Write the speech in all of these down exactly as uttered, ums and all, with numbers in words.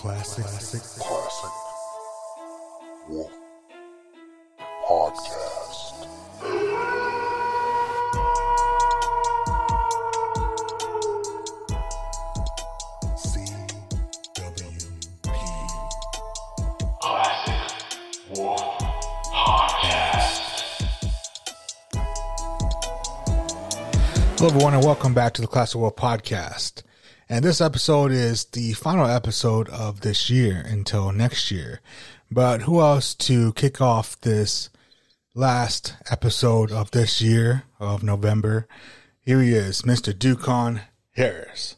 Classic, classic, classic Wolf Podcast. C W P Classic Wolf Podcast. Hello, everyone, and welcome back to the Classic Wolf Podcast. And this episode is the final episode of this year until next year. But who else to kick off this last episode of this year of November? Here he is, Mister Dukon Harris.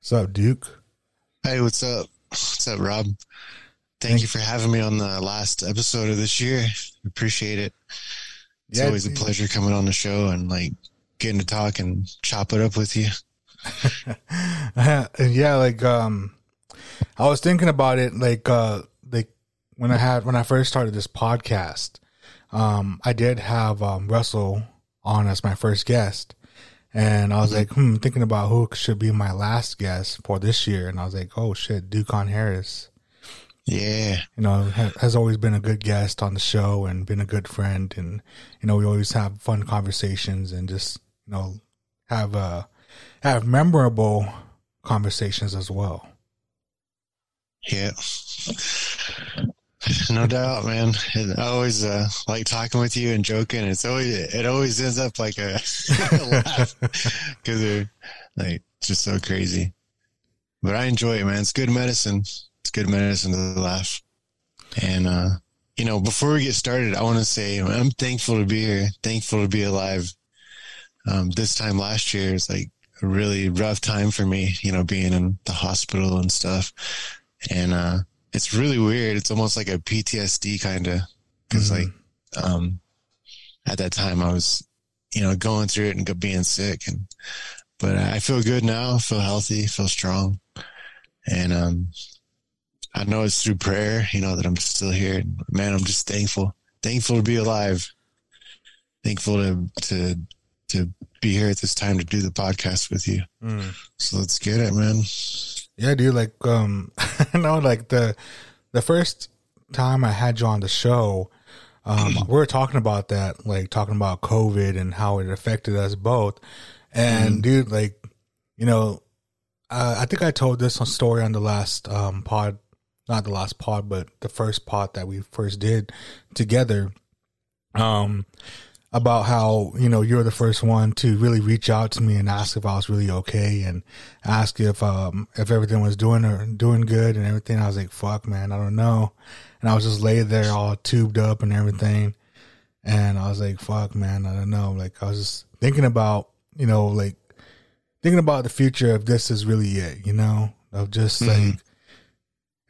What's up, Duke? Hey, what's up? What's up, Rob? Thank, Thank you for having me on the last episode of this year. Appreciate it. It's yeah, always a pleasure coming on the show and like getting to talk and chop it up with you. yeah, like um, I was thinking about it, like uh, like when I had when I first started this podcast, um, I did have um, Russell on as my first guest, and I was mm-hmm. like, hmm, thinking about who should be my last guest for this year, and I was like, oh shit, Dukon Harris. Yeah, you know, has always been a good guest on the show and been a good friend, and you know, we always have fun conversations and just, you know, have uh have memorable conversations as well. Yeah, no doubt, man. I always uh, like talking with you and joking. It's always it always ends up like a, a laugh because they're like just so crazy, but I enjoy it, man. It's good medicine. It's good medicine to laugh. And, uh, you know, before we get started, I want to say I'm thankful to be here, thankful to be alive. Um, this time last year is like a really rough time for me, you know, being in the hospital and stuff. And uh, it's really weird. It's almost like a P T S D kind of, because mm-hmm. like um, at that time I was, you know, going through it and being sick. And But I feel good now, feel healthy, feel strong. And, um, I know it's through prayer, you know, that I'm still here. Man, I'm just thankful. Thankful to be alive. Thankful to to, to be here at this time to do the podcast with you. Mm. So let's get it, man. Yeah, dude. Like, um, I know, like, the the first time I had you on the show, um, we were talking about that, like, talking about COVID and how it affected us both. And, mm. dude, like, you know, uh, I think I told this story on the last um, pod. Not the last pod, but the first pod that we first did together, um, about how, you know, you're the first one to really reach out to me and ask if I was really okay and ask if, um, if everything was doing or doing good and everything. I was like, fuck, man, I don't know. And I was just laid there all tubed up and everything. And I was like, fuck, man, I don't know. Like, I was just thinking about, you know, like thinking about the future if this is really it, you know, of just mm-hmm. like,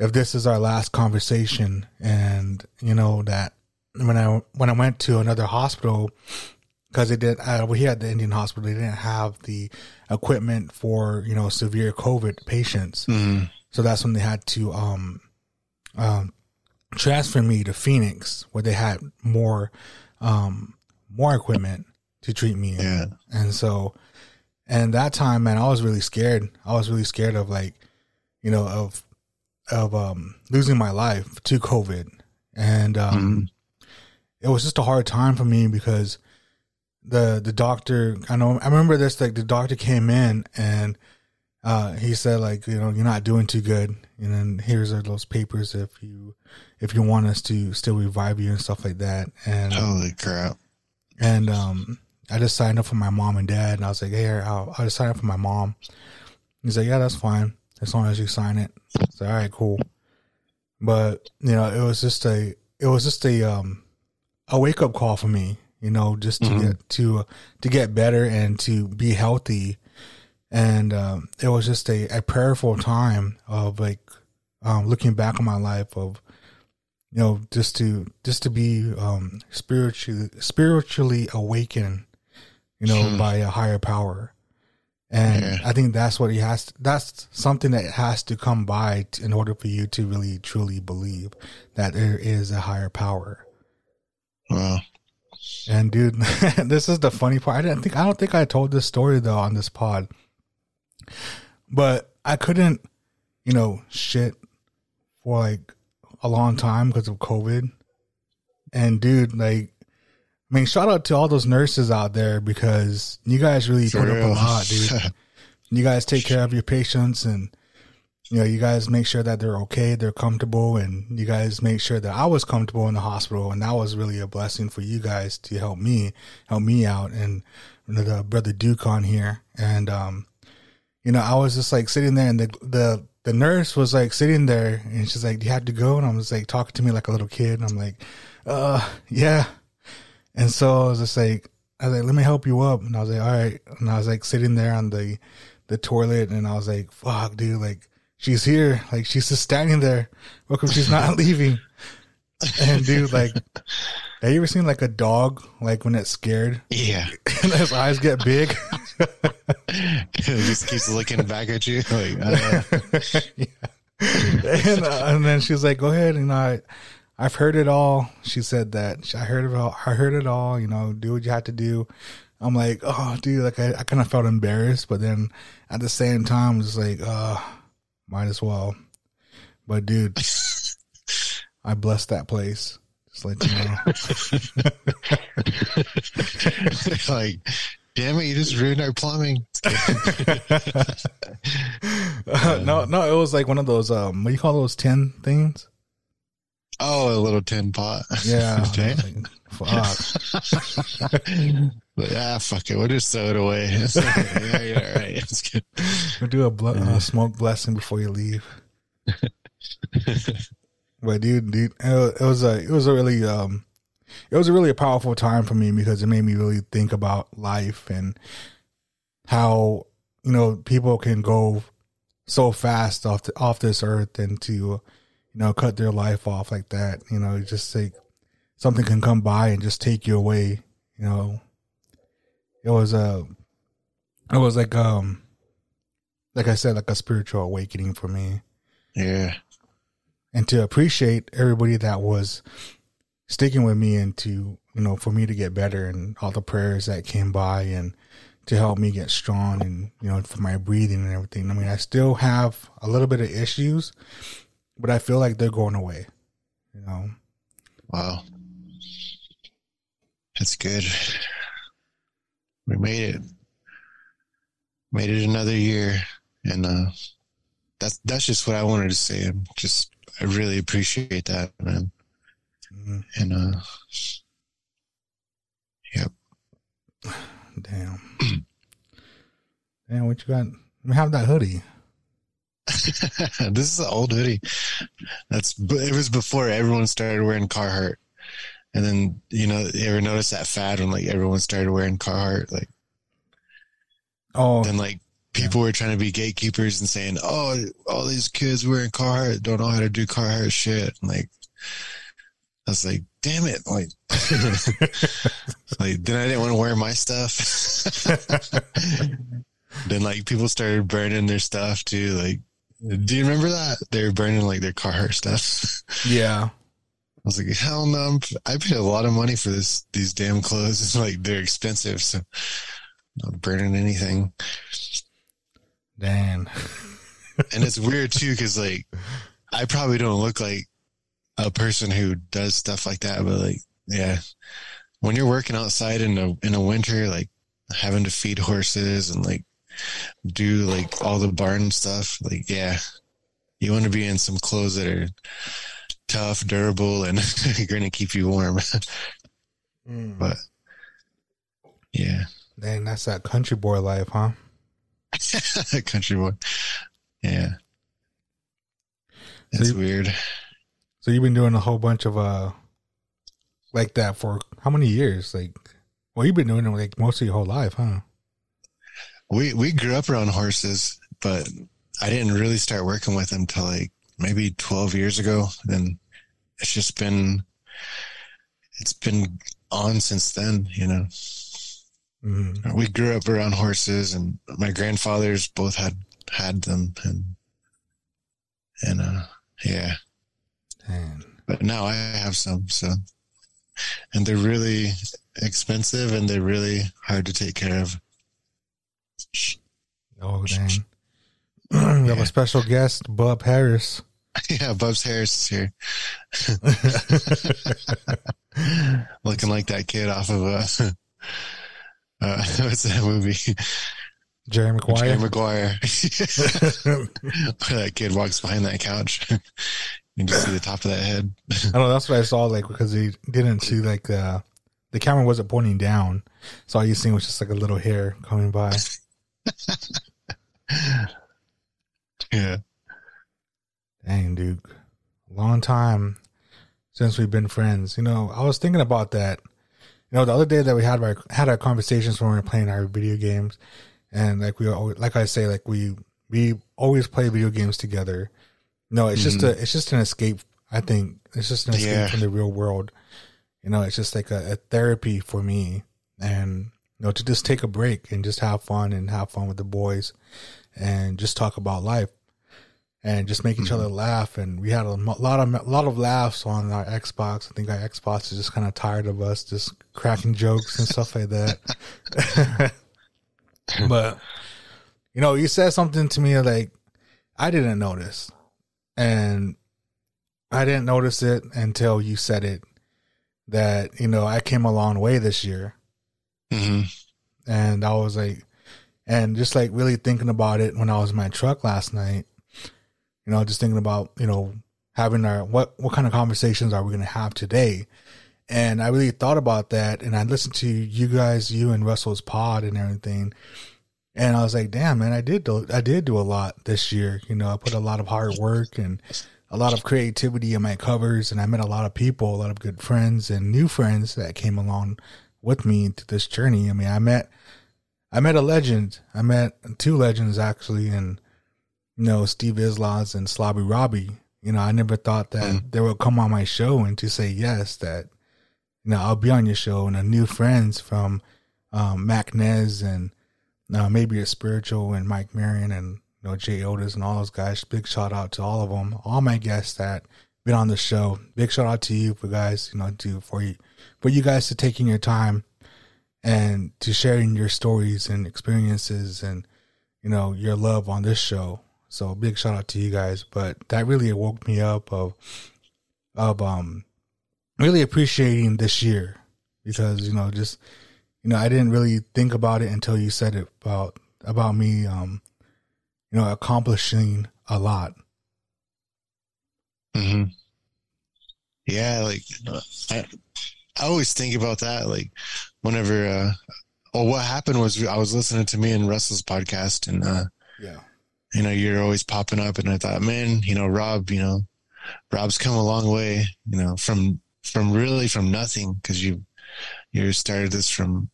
if this is our last conversation. And you know that when I when I went to another hospital, because it did uh, well, here at the Indian hospital they didn't have the equipment for, you know, severe COVID patients, mm-hmm. so that's when they had to um, um, transfer me to Phoenix where they had more um, more equipment to treat me. Yeah. In. And so, and that time, man, I was really scared. I was really scared of like, you know, of of um, losing my life to COVID. And um, mm. it was just a hard time for me because the the doctor, I know, I remember this, like the doctor came in and uh, he said, like, you know, you're not doing too good. And then here's those papers if you if you want us to still revive you and stuff like that. And holy crap. And um, I just signed up for my mom and dad. And I was like, hey, I'll, I'll just sign up for my mom. He's like, yeah, that's fine. As long as you sign it. So, all right, cool. But, you know, it was just a, it was just a, um, a wake up call for me, you know, just to mm-hmm. get, to, uh, to get better and to be healthy. And, um, it was just a, a prayerful time of like, um, looking back on my life of, you know, just to, just to be, um, spiritually, spiritually awakened, you know, mm-hmm. by a higher power. And yeah. I think that's what he has to, that's something that has to come by to, in order for you to really truly believe that there is a higher power. Wow. And dude, this is the funny part. I didn't think I don't think I told this story though on this pod. But I couldn't, you know, shit for like a long time because of COVID. And dude, like, I mean, shout out to all those nurses out there because you guys really for put real. Up a lot, dude. You guys take care of your patients, and you know, you guys make sure that they're okay, they're comfortable, and you guys make sure that I was comfortable in the hospital, and that was really a blessing for you guys to help me, help me out, and the brother Dukon here, and um, you know, I was just like sitting there, and the the the nurse was like sitting there, and she's like, "Do you have to go?" And I was like talking to me like a little kid, and I'm like, "Uh, yeah." And so I was just like, I was like, "Let me help you up," and I was like, "All right," and I was like sitting there on the the toilet, and I was like, fuck, dude, like, she's here, like, she's just standing there, welcome, she's not leaving. And dude, like, have you ever seen like a dog, like when it's scared, yeah, and his eyes get big? It just keeps looking back at you like, uh. Yeah. And, uh, and then she's like, go ahead, and I I've heard it all, she said that, I heard it all, I heard it all, you know, do what you have to do. I'm like, oh, dude, like, I, I kind of felt embarrassed, but then at the same time, I'm just like, uh, might as well. But, dude, I blessed that place. Just let you know. Like, damn it, you just ruined our plumbing. uh, no, no, it was like one of those, um, what do you call those tin things? Oh, a little tin pot. Yeah. Damn. Fuck. But, ah, fuck it. We'll just throw it away. It's okay. Yeah, you're all right. It's good. We'll do a bl- uh, smoke blessing before you leave. But dude, dude, it was a, it was a really, um, it was a really a powerful time for me because it made me really think about life and how, you know, people can go so fast off the, off this earth and to, you know, cut their life off like that. You know, just like something can come by and just take you away. You know, it was a, it was like, um, like I said, like a spiritual awakening for me. Yeah. And to appreciate everybody that was sticking with me and to, you know, for me to get better and all the prayers that came by and to help me get strong and, you know, for my breathing and everything. I mean, I still have a little bit of issues, but I feel like they're going away, you know? Wow. That's good. We made it. Made it another year. And uh, that's, that's just what I wanted to say. I'm just, I really appreciate that, man. Mm-hmm. And, uh, yep. Damn. Damn, what you got? We have that hoodie. This is an old hoodie. That's it was before everyone started wearing Carhartt, and then you know you ever notice that fad when like everyone started wearing Carhartt, like oh, then like people yeah. were trying to be gatekeepers and saying, oh, all these kids wearing Carhartt don't know how to do Carhartt shit. And, like I was like, damn it, like, like then I didn't want to wear my stuff. Then like people started burning their stuff too, like. Do you remember that? They were burning like their Carhartt stuff. Yeah. I was like, hell no. I paid a lot of money for this, these damn clothes. It's like, they're expensive. So I'm not burning anything. Damn. And it's weird too. Cause like, I probably don't look like a person who does stuff like that, but like, yeah, when you're working outside in a, in a winter, like having to feed horses and like, do like all the barn stuff, like yeah, you want to be in some clothes that are tough, durable, and you're going to keep you warm. Mm. But yeah, dang, that's that country boy life, huh? Country boy, yeah, that's so you, weird. So you've been doing a whole bunch of uh like that for how many years? Like, well, you've been doing it like most of your whole life, huh? We we grew up around horses, but I didn't really start working with them till like maybe twelve years ago. And it's just been it's been on since then, you know. Mm-hmm. We grew up around horses, and my grandfathers both had had them, and and uh, yeah. Damn. But now I have some, so and they're really expensive and they're really hard to take care of. Oh, dang. We have a special guest, Bub Harris. Yeah, Bub's Harris is here. Looking like that kid off of a, uh, what's that movie? Jerry Maguire. Jerry Maguire. That kid walks behind that couch. You can just see the top of that head. I know, that's what I saw, like, because they didn't see, like, the, the camera wasn't pointing down. So all you seen was just, like, a little hair coming by. Yeah. Dang, Duke. Long time since we've been friends. You know, I was thinking about that. You know, the other day that we had our, had our conversations when we were playing our video games, and like we always, like I say, like we we always play video games together. No, it's mm-hmm. just a, it's just an escape. I think it's just an escape yeah. from the real world. You know, it's just like a, a therapy for me, and you know, to just take a break and just have fun and have fun with the boys, and just talk about life. And just make each other laugh, and we had a lot of a lot of laughs on our Xbox. I think our Xbox is just kind of tired of us just cracking jokes and stuff like that. But you know, you said something to me like I didn't notice, and I didn't notice it until you said it. That you know, I came a long way this year, mm-hmm. and I was like, and just like really thinking about it when I was in my truck last night. You know, just thinking about, you know, having our, what, what kind of conversations are we going to have today? And I really thought about that. And I listened to you guys, you and Russell's pod and everything. And I was like, damn, man, I did, do, I did do a lot this year. You know, I put a lot of hard work and a lot of creativity in my covers. And I met a lot of people, a lot of good friends and new friends that came along with me to this journey. I mean, I met, I met a legend. I met two legends actually. And, you know, Steve Islas and Slobby Robbie, you know, I never thought that mm. they would come on my show and to say yes, that, you know, I'll be on your show. And the new friends from um, Mac Nez and uh, maybe a spiritual and Mike Marion and, you know, Jay Otis and all those guys. Big shout out to all of them. All my guests that been on the show. Big shout out to you for guys, you know, to, for you, for you guys to taking your time and to sharing your stories and experiences and, you know, your love on this show. So big shout out to you guys, but that really woke me up of, of, um, really appreciating this year because, you know, just, you know, I didn't really think about it until you said it about, about me, um, you know, accomplishing a lot. Mm-hmm. Yeah. Like I, I always think about that. Like whenever, uh, oh, what happened was I was listening to me and Russell's podcast and, uh, yeah. You know, you're always popping up, and I thought, man, you know, Rob, you know, Rob's come a long way, you know, from from really from nothing, because you you started this from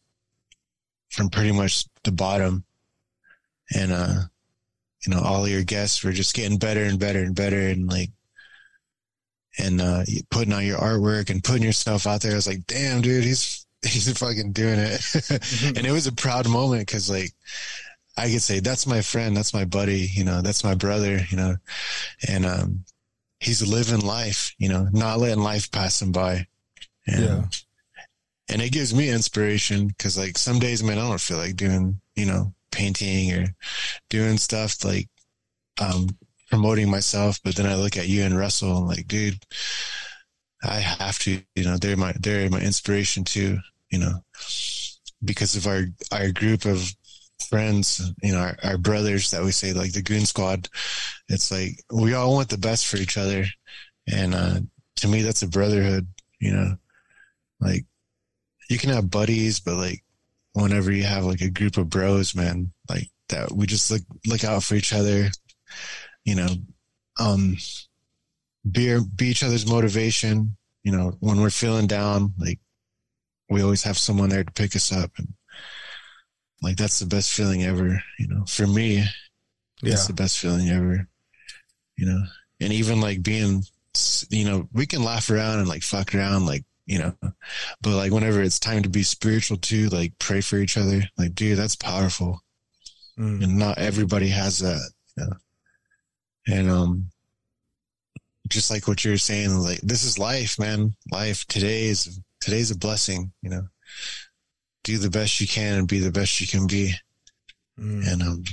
from pretty much the bottom, and uh, you know, all your guests were just getting better and better and better, and like, and uh, putting out your artwork and putting yourself out there. I was like, damn, dude, he's he's fucking doing it, mm-hmm. and it was a proud moment because like. I could say, that's my friend, that's my buddy, you know, that's my brother, you know, and, um, he's living life, you know, not letting life pass him by. And, yeah. and it gives me inspiration. Cause like some days, man, I don't feel like doing, you know, painting or doing stuff like, um, promoting myself. But then I look at you and Russell and like, dude, I have to, you know, they're my, they're my inspiration too, you know, because of our, our group of, friends, you know, our, our brothers that we say, like the Goon Squad. It's like we all want the best for each other, and uh to me that's a brotherhood. You know, like you can have buddies, but like whenever you have like a group of bros, man, like that we just look look out for each other, you know, um be, be each other's motivation. You know, when we're feeling down, like we always have someone there to pick us up, and like, that's the best feeling ever, you know, for me, that's yeah. the best feeling ever, you know, and even like being, you know, we can laugh around and like fuck around, like, you know, but like whenever it's time to be spiritual too, like pray for each other, like, dude, that's powerful. Mm. And not everybody has that, you know, and, um, just like what you're saying, like, this is life, man, life today is today's a blessing, you know, do the best you can and be the best you can be. Mm. And um,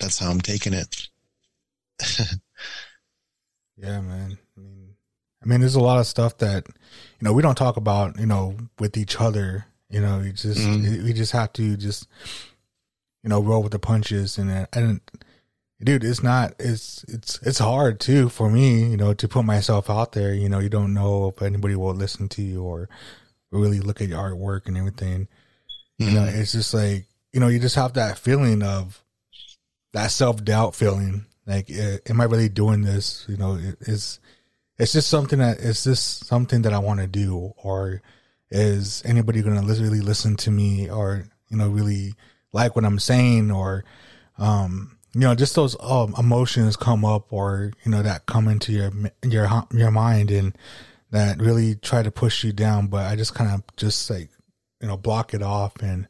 that's how I'm taking it. Yeah, man. I mean, I mean, there's a lot of stuff that, you know, we don't talk about, you know, with each other, you know, you just, mm. we just have to just, you know, roll with the punches. And, and dude, it's not, it's, it's, it's hard too for me, you know, to put myself out there. You know, you don't know if anybody will listen to you or really look at your artwork and everything. Mm. You know, it's just like, you know, you just have that feeling of that self-doubt feeling. Like, am I really doing this? You know, is it's just something that is this something that I want to do, or is anybody going to really listen to me, or you know, really like what I'm saying, or um, you know, just those um, emotions come up, or you know, that come into your your your mind and that really try to push you down. But I just kind of just like you know, block it off and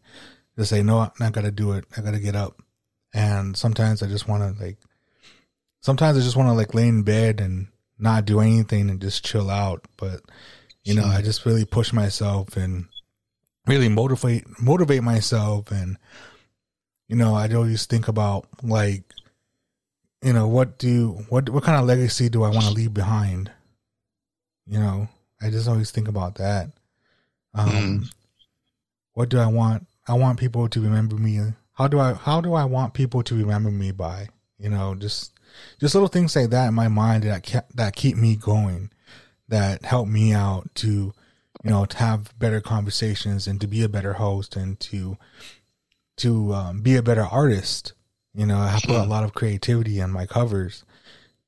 just say, no, I'm not gonna do it. I gotta get up. And sometimes I just want to like. Sometimes I just want to like lay in bed and not do anything and just chill out. But, you know, I just really push myself and really motivate, motivate myself. And, you know, I always think about like, you know, what do, what, what kind of legacy do I want to leave behind? You know, I just always think about that. Um, mm-hmm. What do I want? I want people to remember me. How do I, how do I want people to remember me by, you know, just, Just little things like that in my mind that kept, that keep me going, that help me out to, you know, to have better conversations and to be a better host and to, to um, be a better artist. You know, I put a lot of creativity in my covers,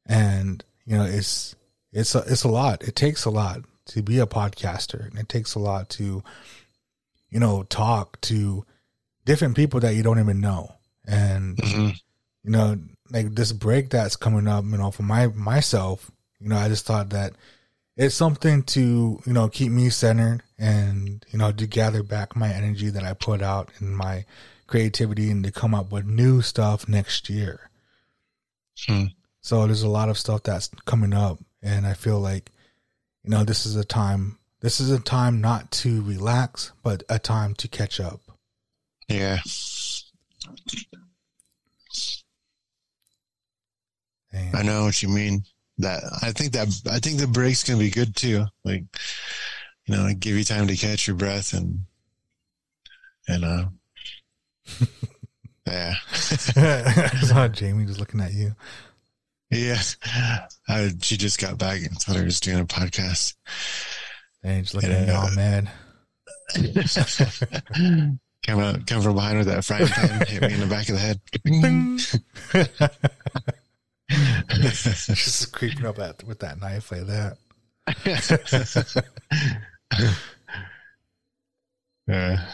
and you know, it's it's a, it's a lot. It takes a lot to be a podcaster, and it takes a lot to, you know, talk to different people that you don't even know, and mm-hmm. you know. Like this break that's coming up, you know, for my, myself, you know, I just thought that it's something to, you know, keep me centered and, you know, to gather back my energy that I put out and my creativity and to come up with new stuff next year. Hmm. So there's a lot of stuff that's coming up, and I feel like, you know, this is a time, this is a time not to relax, but a time to catch up. Yeah. Damn. I know what you mean. That I think that I think the break's gonna be good too. Like, you know, give you time to catch your breath and and uh, yeah. I saw Jamie just looking at you. Yeah, I, she just got back and thought I was doing a podcast. Dang, just looking and, at me uh, all mad. Come out, come from behind with that frying pan, hit me in the back of the head. Bing. Just creeping up at, with that knife like that. Yeah.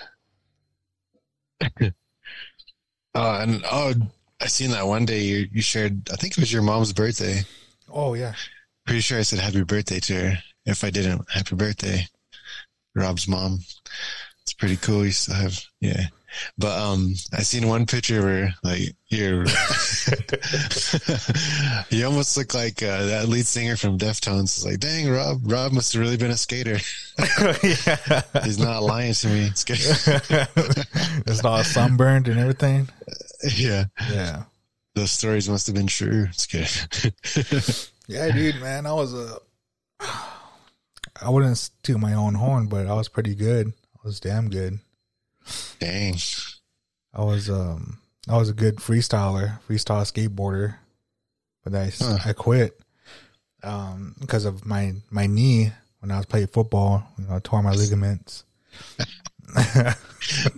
uh, and oh, I seen that one day you, you shared. I think it was your mom's birthday. Oh yeah, pretty sure I said happy birthday to her. If I didn't, happy birthday, Rob's mom. It's pretty cool. You still have yeah. But um, I seen one picture of her, like, you you almost look like uh, that lead singer from Deftones. It's like, dang, Rob, Rob must have really been a skater. Yeah. He's not lying to me. It's good. It's all sunburned and everything. Yeah. Yeah. Those stories must have been true. It's good. Yeah, dude, man. I was a, I wouldn't steal my own horn, but I was pretty good. I was damn good. Dang. I was um I was a good freestyler, freestyle skateboarder, but I, huh. I quit um because of my my knee when I was playing football. You know, I tore my ligaments.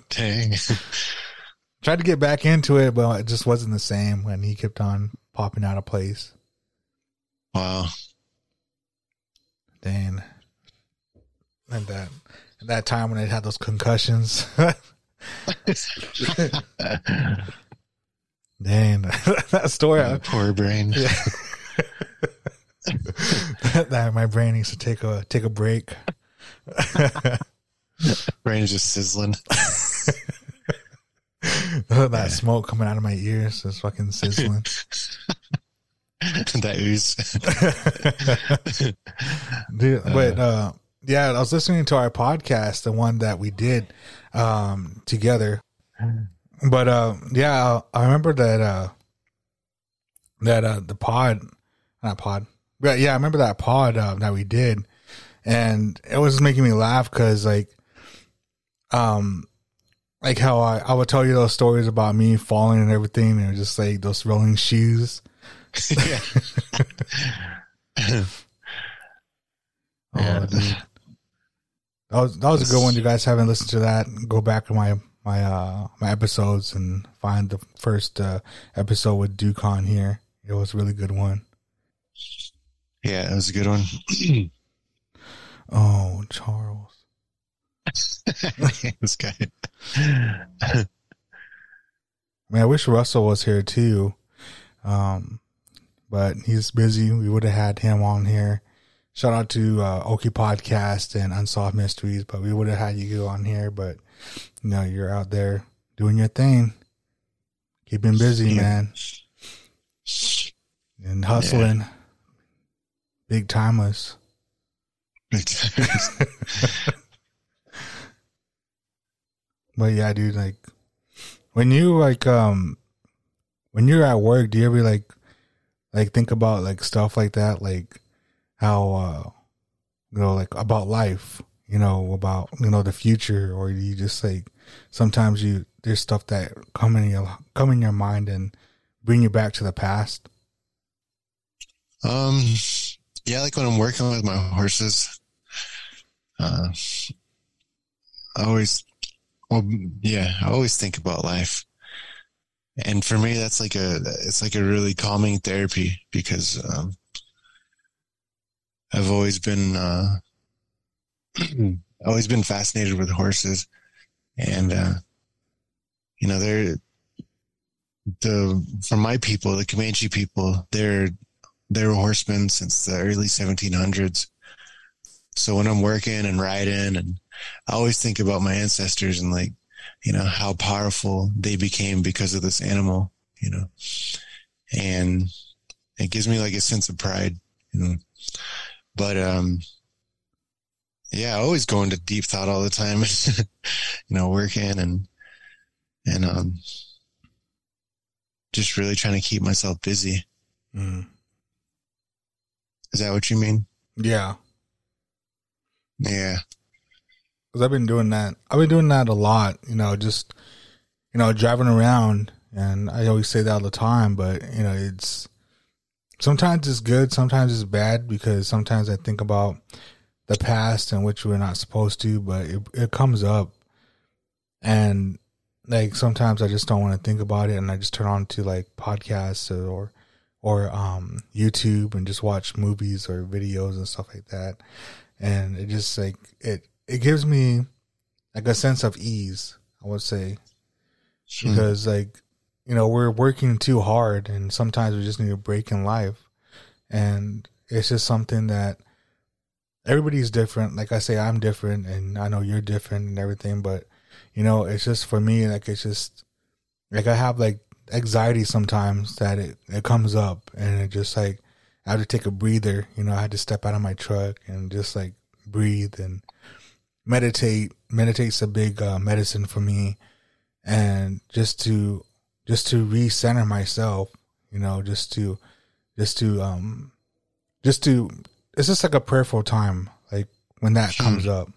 Dang. Tried to get back into it, but it just wasn't the same. My knee kept on popping out of place. Wow. Dang. And that. At that time when I had those concussions. Dang, that story. My I, poor brain. Yeah. that, that my brain needs to take a take a break. Brain is just sizzling. that yeah. Smoke coming out of my ears is fucking sizzling. That ooze. Dude, uh, but uh Yeah, I was listening to our podcast, the one that we did um, together. But uh, yeah, I remember that uh, that uh, the pod, not pod, but yeah, I remember that pod uh, that we did, and it was making me laugh because like, um, like how I, I would tell you those stories about me falling and everything, and just like those rolling shoes. Yeah. Oh, yeah. That was that was a good one. You guys haven't listened to that? Go back to my my uh, my episodes and find the first uh, episode with Dukon here. It was a really good one. Yeah, it was a good one. Oh, Charles. This guy. Man, I wish Russell was here too, um, but he's busy. We would have had him on here. Shout out to uh, Okie Podcast and Unsolved Mysteries, but we would have had you go on here, but you know, you're out there doing your thing, keeping busy, man, and hustling, yeah. Big timers. Big timers. But yeah, dude, like when you like um when you're at work, do you ever like like think about like stuff like that, like? How, uh, you know, like about life, you know, about, you know, the future, or you just like, sometimes you, there's stuff that come in your, come in your mind and bring you back to the past. Um, yeah, like when I'm working with my horses, uh, I always, well, yeah, I always think about life. And for me, that's like a, it's like a really calming therapy because, um, I've always been, uh, always been fascinated with horses, and, uh, you know, they're the, for my people, the Comanche people, they're, they're horsemen since the early seventeen hundreds. So when I'm working and riding, and I always think about my ancestors and like, you know, how powerful they became because of this animal, you know, and it gives me like a sense of pride, you know. But, um, yeah, I always go into deep thought all the time, you know, working and, and, um, just really trying to keep myself busy. Mm. Is that what you mean? Yeah. Yeah. 'Cause I've been doing that. I've been doing that a lot, you know, just, you know, driving around, and I always say that all the time, but you know, it's, sometimes it's good, sometimes it's bad, because sometimes I think about the past and which we're not supposed to, but it, it comes up. And like, sometimes I just don't want to think about it, and I just turn on to like podcasts or, or, um, YouTube and just watch movies or videos and stuff like that. And it just like, it, it gives me like a sense of ease, I would say, hmm. because like, you know, we're working too hard, and sometimes we just need a break in life. And it's just something that everybody's different. Like I say, I'm different, and I know you're different and everything, but you know, it's just for me, like, it's just like, I have like anxiety sometimes that it, it comes up, and it just like, I have to take a breather, you know, I had to step out of my truck and just like breathe and meditate. Meditate's a big uh, medicine for me. And just to, Just to recenter myself, you know, just to, just to, um, just to, it's just like a prayerful time, like when that hmm. comes up,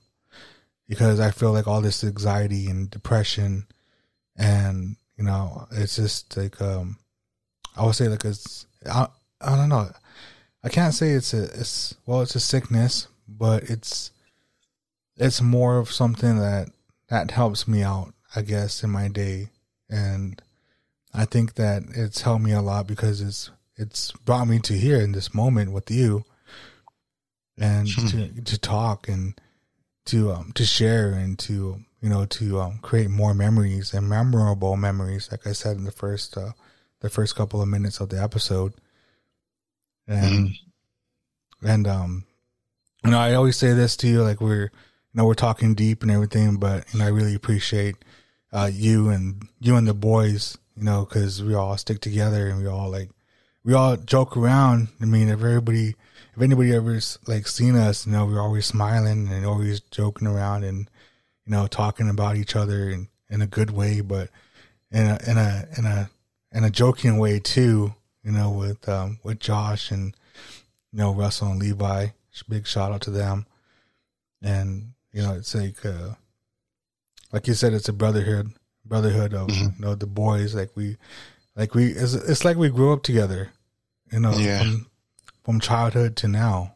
because I feel like all this anxiety and depression, and, you know, it's just like, um, I would say like it's, I, I don't know, I can't say it's a, it's, well, it's a sickness, but it's, it's more of something that, that helps me out, I guess, in my day. And I think that it's helped me a lot because it's it's brought me to here in this moment with you, and hmm. to to talk and to um to share and to you know to um create more memories and memorable memories, like I said in the first uh, the first couple of minutes of the episode, and hmm. and um you know I always say this to you, like we're you know we're talking deep and everything, but you know I really appreciate uh you and you and the boys. You know, because we all stick together and we all like we all joke around. I mean, if everybody, if anybody ever's like seen us, you know, we're always smiling and always joking around and, you know, talking about each other in, in a good way, but in a, in a, in a, in a joking way too, you know, with, um, with Josh and, you know, Russell and Levi, big shout out to them. And, you know, it's like, uh, like you said, it's a brotherhood, brotherhood of, mm-hmm. you know, the boys. Like we, like we, it's, it's like we grew up together, you know, yeah. from, from childhood to now.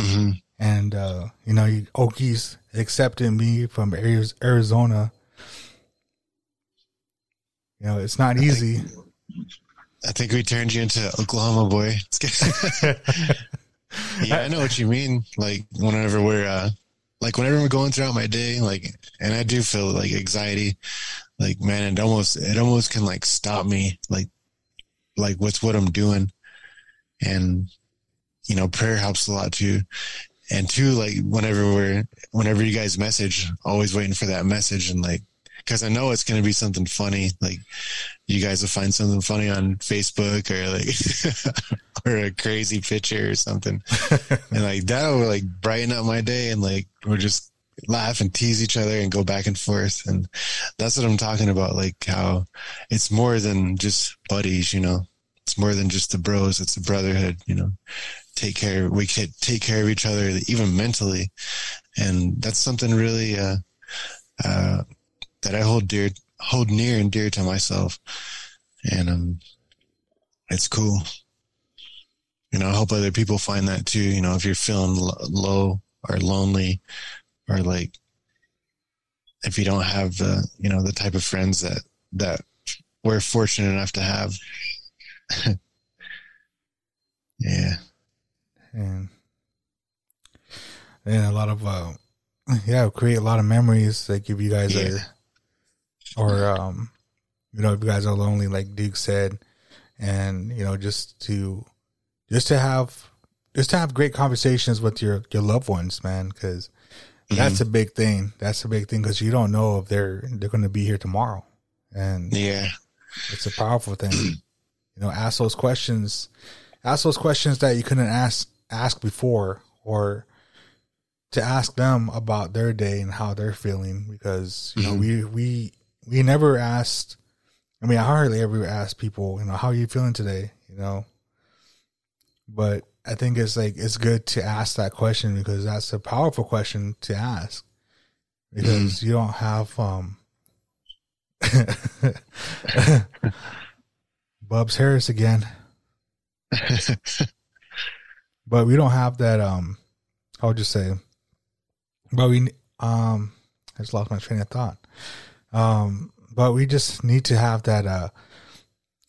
Mm-hmm. And, uh, you know, Okie's accepted me from Arizona. You know, it's not I easy. Think, I think we turned you into Oklahoma boy. Yeah, I know what you mean. Like whenever we're, uh, like whenever we're going throughout my day, like, and I do feel like anxiety, like, man, it almost, it almost can like stop me. Like, like what's what I'm doing. And, you know, prayer helps a lot too. And too, like whenever we're, whenever you guys message, always waiting for that message. And like, cause I know it's going to be something funny. Like you guys will find something funny on Facebook or like, or a crazy picture or something. And like that'll like brighten up my day. And like, we'll just laugh and tease each other and go back and forth. And that's what I'm talking about. Like how it's more than just buddies, you know, it's more than just the bros. It's a brotherhood, you know, take care. We can take care of each other even mentally. And that's something really, uh, uh, that I hold dear, hold near and dear to myself. And, um, it's cool. You know, I hope other people find that too. You know, if you're feeling lo- low or lonely or like, if you don't have the, you know, the type of friends that, that we're fortunate enough to have. Yeah. And, and a lot of, uh, yeah, create a lot of memories. Like if you guys yeah. are, or, um, you know, if you guys are lonely, like Duke said, and, you know, just to, just to have, just to have great conversations with your, your loved ones, man. Cause mm-hmm. that's a big thing. That's a big thing. Cause you don't know if they're, they're going to be here tomorrow. And yeah, it's a powerful thing. You know, ask those questions, ask those questions that you couldn't ask, ask before, or to ask them about their day and how they're feeling, because, you know, mm-hmm. we, we, we never asked, I mean, I hardly ever asked people, you know, how are you feeling today? You know, but I think it's like, it's good to ask that question, because that's a powerful question to ask, because mm-hmm. you don't have, um, Bubs Harris again, but we don't have that, um, I'll just say, but we, um, I just lost my train of thought. Um, but we just need to have that, uh,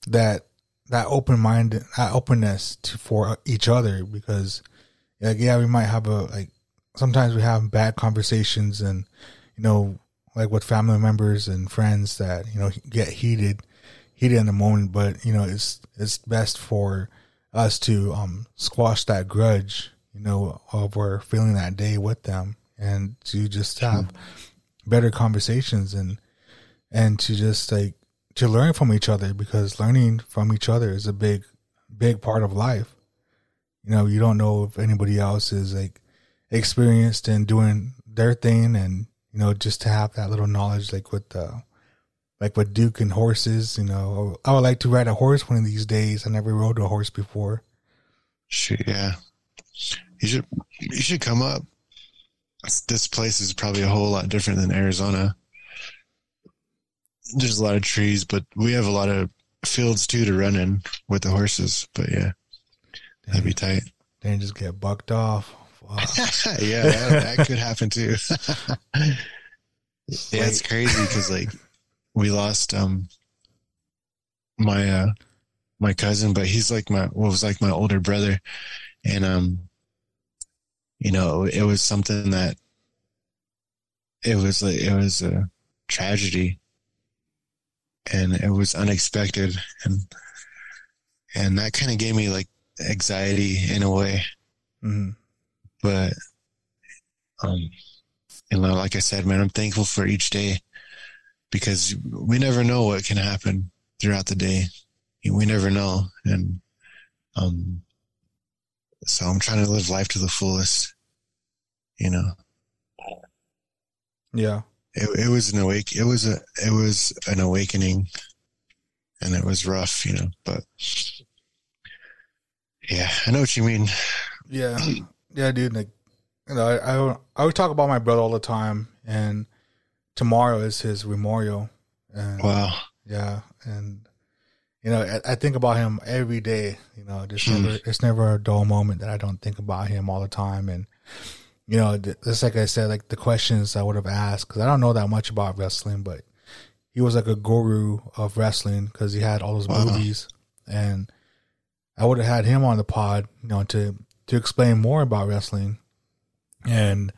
that, that open mind, that openness to, for each other, because like, yeah, we might have a, like, sometimes we have bad conversations and, you know, like with family members and friends that, you know, get heated, heated in the moment, but you know, it's, it's best for us to, um, squash that grudge, you know, of our feeling that day with them, and to just have mm-hmm. better conversations and, and to just like, to learn from each other, because learning from each other is a big, big part of life. You know, you don't know if anybody else is like experienced and doing their thing, and, you know, just to have that little knowledge, like with, uh, like with Duke and horses, you know, I would like to ride a horse one of these days. I never rode a horse before. Sure. Yeah. You should, you should come up. This place is probably a whole lot different than Arizona. There's a lot of trees, but we have a lot of fields too to run in with the horses. But yeah, that'd be tight. They just get bucked off. Yeah, that, that could happen too. Yeah, it's crazy because like we lost um my uh, my cousin, but he's like my what was like my older brother. And, um, you know, it was something that it was like, it was a tragedy, and it was unexpected. And, and that kind of gave me like anxiety in a way, mm-hmm. but, um, you know, like I said, man, I'm thankful for each day, because we never know what can happen throughout the day. we never know. And um, so I'm trying to live life to the fullest, you know. Yeah. It, it was an awake. It was a. It was an awakening, and it was rough, you know. But yeah, I know what you mean. Yeah, yeah, dude. Like, you know, I, I I would talk about my brother all the time, and tomorrow is his memorial. And, wow. Yeah, and you know, I, I think about him every day. You know, there's hmm. never it's never a dull moment that I don't think about him all the time, and. You know, just like I said, like the questions I would have asked, because I don't know that much about wrestling, but he was like a guru of wrestling because he had all those wow. movies, and I would have had him on the pod, you know, to, to explain more about wrestling. And,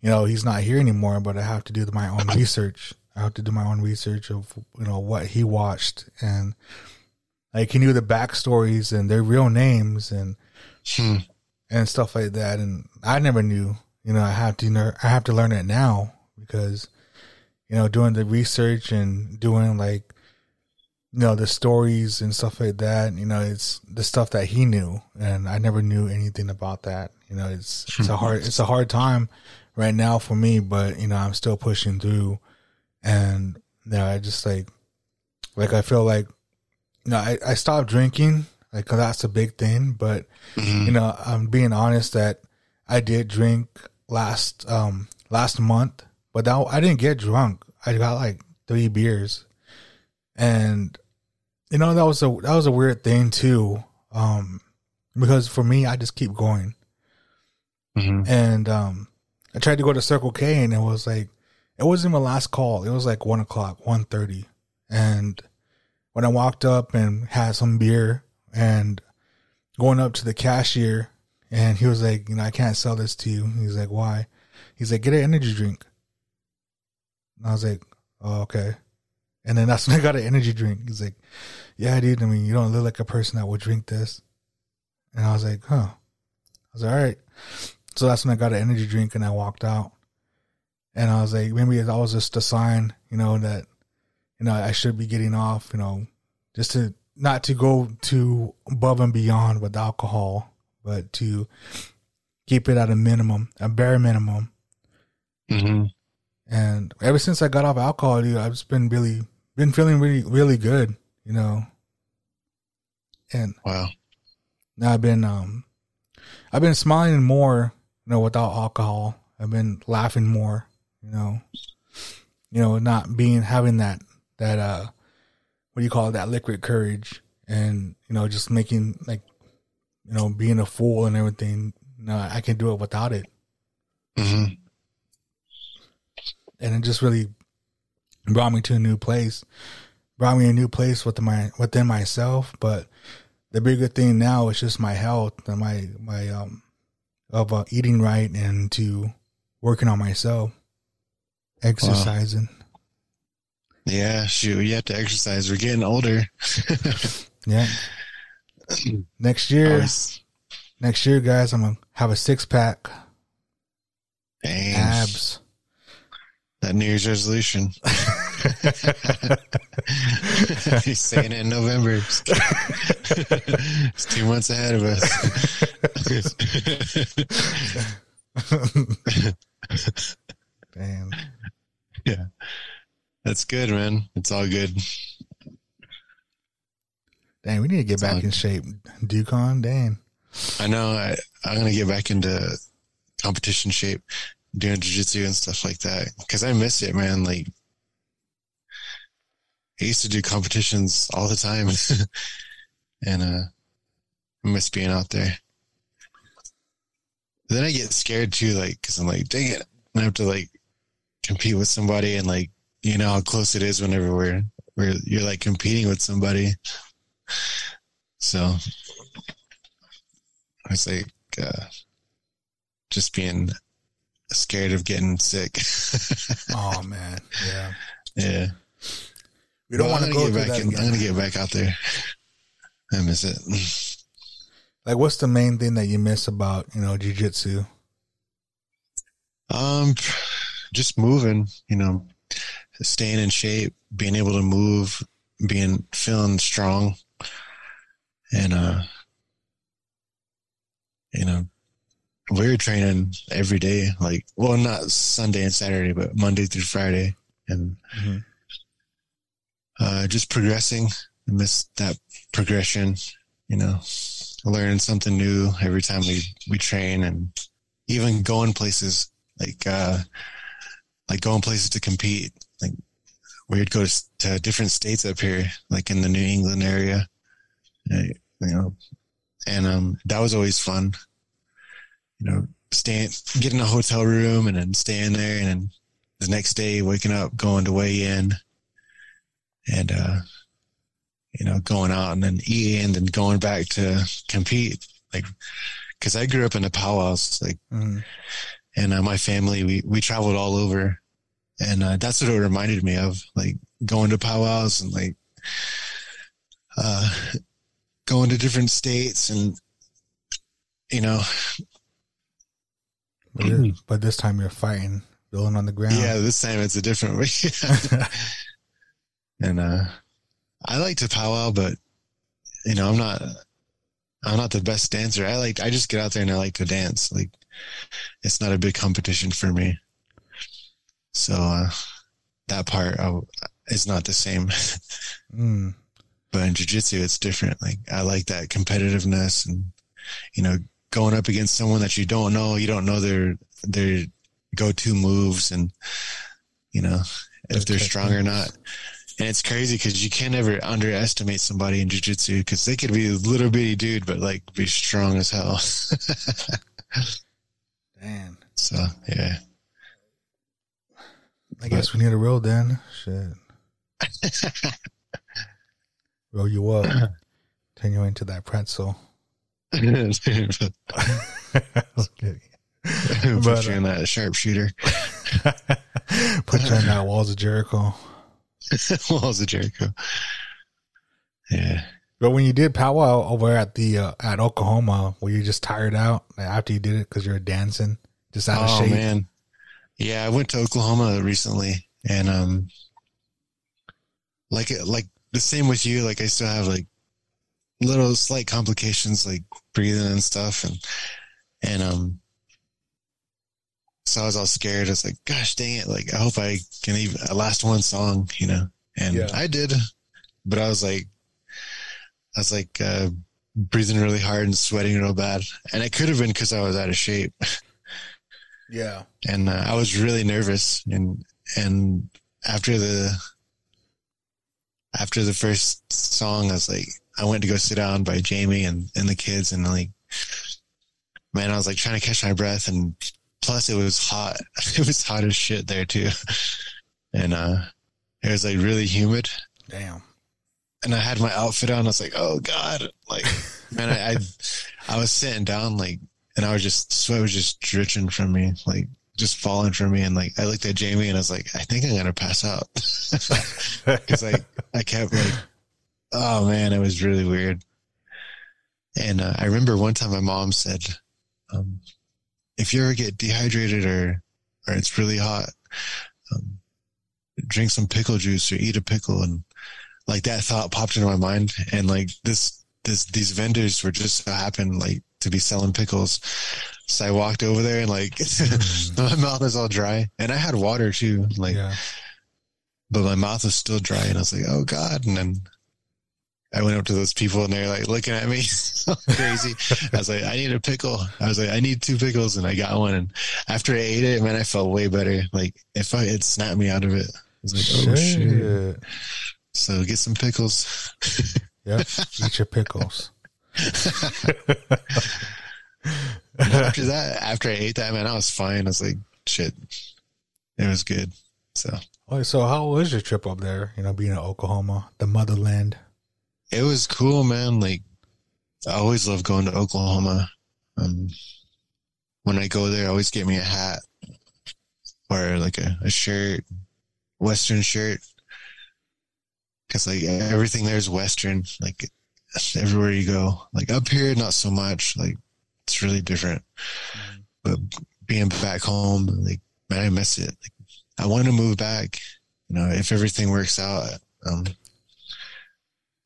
you know, he's not here anymore, but I have to do my own research. I have to do my own research of, you know, what he watched, and like he knew the backstories and their real names and hmm. and stuff like that. And I never knew, you know, I have to, ner- I have to learn it now because, you know, doing the research and doing like, you know, the stories and stuff like that, you know, it's the stuff that he knew and I never knew anything about that. You know, it's, it's a hard, it's a hard time right now for me, but you know, I'm still pushing through. And you know, I just like, like, I feel like, you know, I, I stopped drinking. Like, cause that's a big thing, but mm-hmm. you know, I'm being honest that I did drink last, um, last month, but that, I didn't get drunk. I got like three beers, and you know, that was a, that was a weird thing too. Um, because for me, I just keep going mm-hmm. and, um, I tried to go to Circle K and it was like, it wasn't my last call. It was like one o'clock, one thirty. And when I walked up and had some beer, and going up to the cashier, and he was like, you know, I can't sell this to you. He's like, why? He's like, get an energy drink. And I was like, oh, okay. And then that's when I got an energy drink. He's like, yeah, dude, I mean, you don't look like a person that would drink this. And I was like, huh. I was like, all right. So that's when I got an energy drink, and I walked out. And I was like, maybe that was just a sign, you know, that, you know, I should be getting off, you know, just to, not to go too above and beyond with alcohol, but to keep it at a minimum, a bare minimum. Mm-hmm. And ever since I got off alcohol, dude, I've just been really, been feeling really, really good, you know. And wow, now I've been, um, I've been smiling more, you know, without alcohol. I've been laughing more, you know, you know, not being having that that uh. what do you call it, that liquid courage, and, you know, just making, like, you know, being a fool and everything. No, I can do it without it. Mm-hmm. And it just really brought me to a new place, brought me a new place within, my, within myself. But the bigger thing now is just my health and my, my, um, of uh, eating right and to working on myself, exercising. Wow. Yeah, shoot, you have to exercise. We're getting older. Yeah. Next year, was... next year, guys, I'm going to have a six-pack. Dang. Abs. That New Year's resolution. He's saying it in November. It's two months ahead of us. Damn. Yeah. That's good, man. It's all good. Dang, we need to get it's back on. In shape. Dukon, dang. I know. I, I'm going to get back into competition shape, doing jiu-jitsu and stuff like that, because I miss it, man. Like, I used to do competitions all the time, and uh, I miss being out there. But then I get scared, too, like, because I'm like, dang it. I have to, like, compete with somebody and, like, you know how close it is whenever we're, we're you're like competing with somebody. So it's like uh, just being scared of getting sick. Oh man, yeah, yeah. We don't well, want to go back. In, I'm gonna get back out there. I miss it. Like, what's the main thing that you miss about, you know, jiu-jitsu? Um, just moving. You know. Staying in shape, being able to move, being feeling strong, and uh, you know, we were training every day. Like, well, not Sunday and Saturday, but Monday through Friday, and mm-hmm. uh, just progressing. I missed that progression. You know, learn something new every time we, we train, and even going places like uh, like going places to compete. Like we'd go to, to different states up here, like in the New England area, you know, and um, that was always fun. You know, staying, getting a hotel room and then staying there, and then the next day waking up, going to weigh in, and uh, you know, going out and then eating and then going back to compete. Like, cause I grew up in the powwows, like, mm-hmm. and uh, my family, we, we traveled all over, and uh, that's what it reminded me of, like going to powwows and like, uh, going to different states and, you know, but, it, but this time you're fighting, rolling on the ground. Yeah. This time it's a different way. and, uh, I like to powwow, but you know, I'm not, I'm not the best dancer. I like, I just get out there and I like to dance. Like, it's not a big competition for me. So, uh, that part I, is not the same, mm. but in jiu-jitsu, it's different. Like, I like that competitiveness and, you know, going up against someone that you don't know, you don't know their, their go-to moves and, you know, if they're strong or not. And it's crazy because you can't ever underestimate somebody in jiu-jitsu because they could be a little bitty dude, but like be strong as hell. Damn. So, yeah. I but, guess we need a roll then. Shit. Roll you up. Turn you into that pretzel. Put you in that sharpshooter. Put you in that Walls of Jericho. Walls of Jericho. Yeah. But when you did powwow over at the uh, at Oklahoma, were you just tired out after you did it because you were dancing, just out oh, of shape? Oh man, yeah. I went to Oklahoma recently, and um, like like the same with you. Like I still have like little slight complications, like breathing and stuff, and and um. So I was all scared. I was like, gosh, dang it. Like, I hope I can even last one song, you know, and yeah. I did, but I was like, I was like, uh, breathing really hard and sweating real bad. And it could have been cause I was out of shape. Yeah. And uh, I was really nervous. And, and after the, after the first song, I was like, I went to go sit down by Jamie and, and the kids. And like, man, I was like trying to catch my breath, and plus it was hot. It was hot as shit there too. And, uh, it was like really humid. Damn. And I had my outfit on. I was like, oh God, like, man, I, I, I was sitting down, like, and I was just, sweat was just drenching from me, like just falling from me. And like, I looked at Jamie and I was like, I think I'm going to pass out. Cause like, I kept like, oh man, it was really weird. And, uh, I remember one time my mom said, um, if you ever get dehydrated or, or it's really hot, um, drink some pickle juice or eat a pickle. And like that thought popped into my mind. And like this, this, these vendors were just so happened like to be selling pickles. So I walked over there and like my mouth is all dry, and I had water too. Like, yeah. But my mouth was still dry, and I was like, oh God. And then I went up to those people and they're like looking at me crazy. I was like, I need a pickle. I was like, I need two pickles. And I got one. And after I ate it, man, I felt way better. Like if I, it snapped me out of it. I was like, oh shit. shit. So get some pickles. Yep. Eat your pickles. After that, after I ate that, man, I was fine. I was like, shit, it was good. So, right, so how was your trip up there? You know, being in Oklahoma, the motherland. It was cool, man. Like, I always love going to Oklahoma. Um, when I go there, I always get me a hat or like a, a shirt, Western shirt. Cause like everything there is Western, like everywhere you go. Like up here, not so much. Like it's really different. But being back home, like, man, I miss it. Like, I want to move back, you know, if everything works out. Um,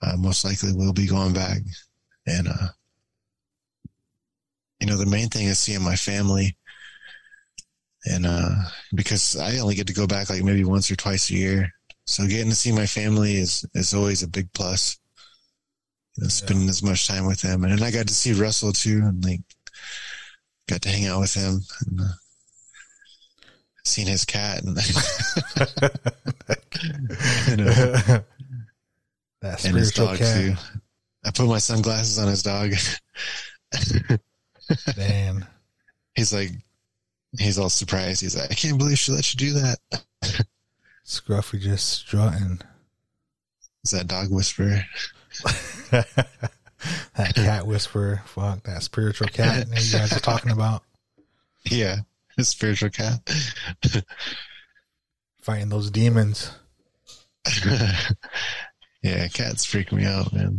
Uh, most likely we'll be going back. And, uh, you know, the main thing is seeing my family. And uh, because I only get to go back like maybe once or twice a year. So getting to see my family is, is always a big plus. You know, spending yeah. as much time with them. And then I got to see Russell too. And like got to hang out with him and uh, seen his cat. And, and, uh, that and his dog cat. Too. I put my sunglasses on his dog. Damn. He's like, he's all surprised. He's like, I can't believe she let you do that. Scruffy just strutting. Is that dog whisperer? That cat whisperer. Fuck, that spiritual cat that you guys are talking about. Yeah, the spiritual cat. Fighting those demons. Yeah, cats freak me out, man.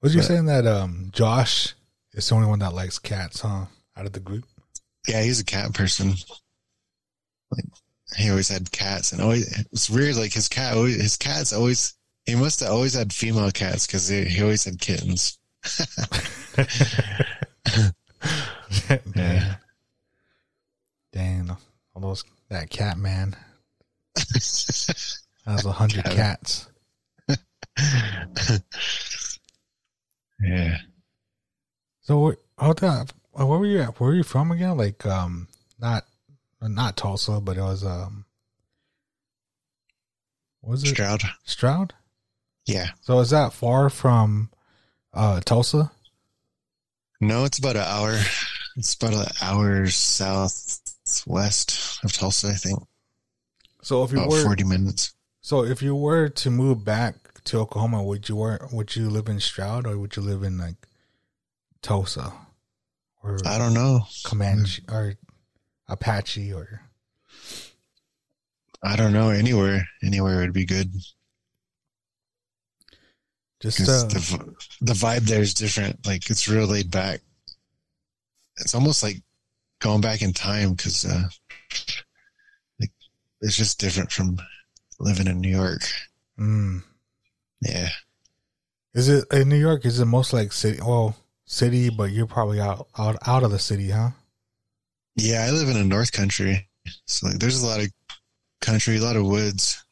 Was you saying that um, Josh is the only one that likes cats, huh? Out of the group? Yeah, he's a cat person. Like he always had cats, and always it's weird. Like his cat, always, his cats always. He must have always had female cats because he, he always had kittens. Yeah, dang, all those that cat man. That was a hundred cat. cats. Yeah. So hold on. Where were you at? Where were you from again? Like, um, not, not Tulsa, but it was, um, what was it? Stroud. Stroud? Yeah. So is that far from, uh, Tulsa? No, it's about an hour. It's about an hour southwest of Tulsa, I think. So if you about were forty minutes. So if you were to move back to Oklahoma, would you were, would you live in Stroud or would you live in like Tulsa? Or I don't know. Comanche or Apache or I don't know. Anywhere, anywhere would be good. Just uh, the the vibe there is different. Like it's real laid back. It's almost like going back in time because uh, like it's just different from living in New York. Mm. Yeah. Is it in New York? Is it most like city? Well. City, but you're probably out, out out of the city, huh? Yeah, I live in a north country. So like there's a lot of country, a lot of woods,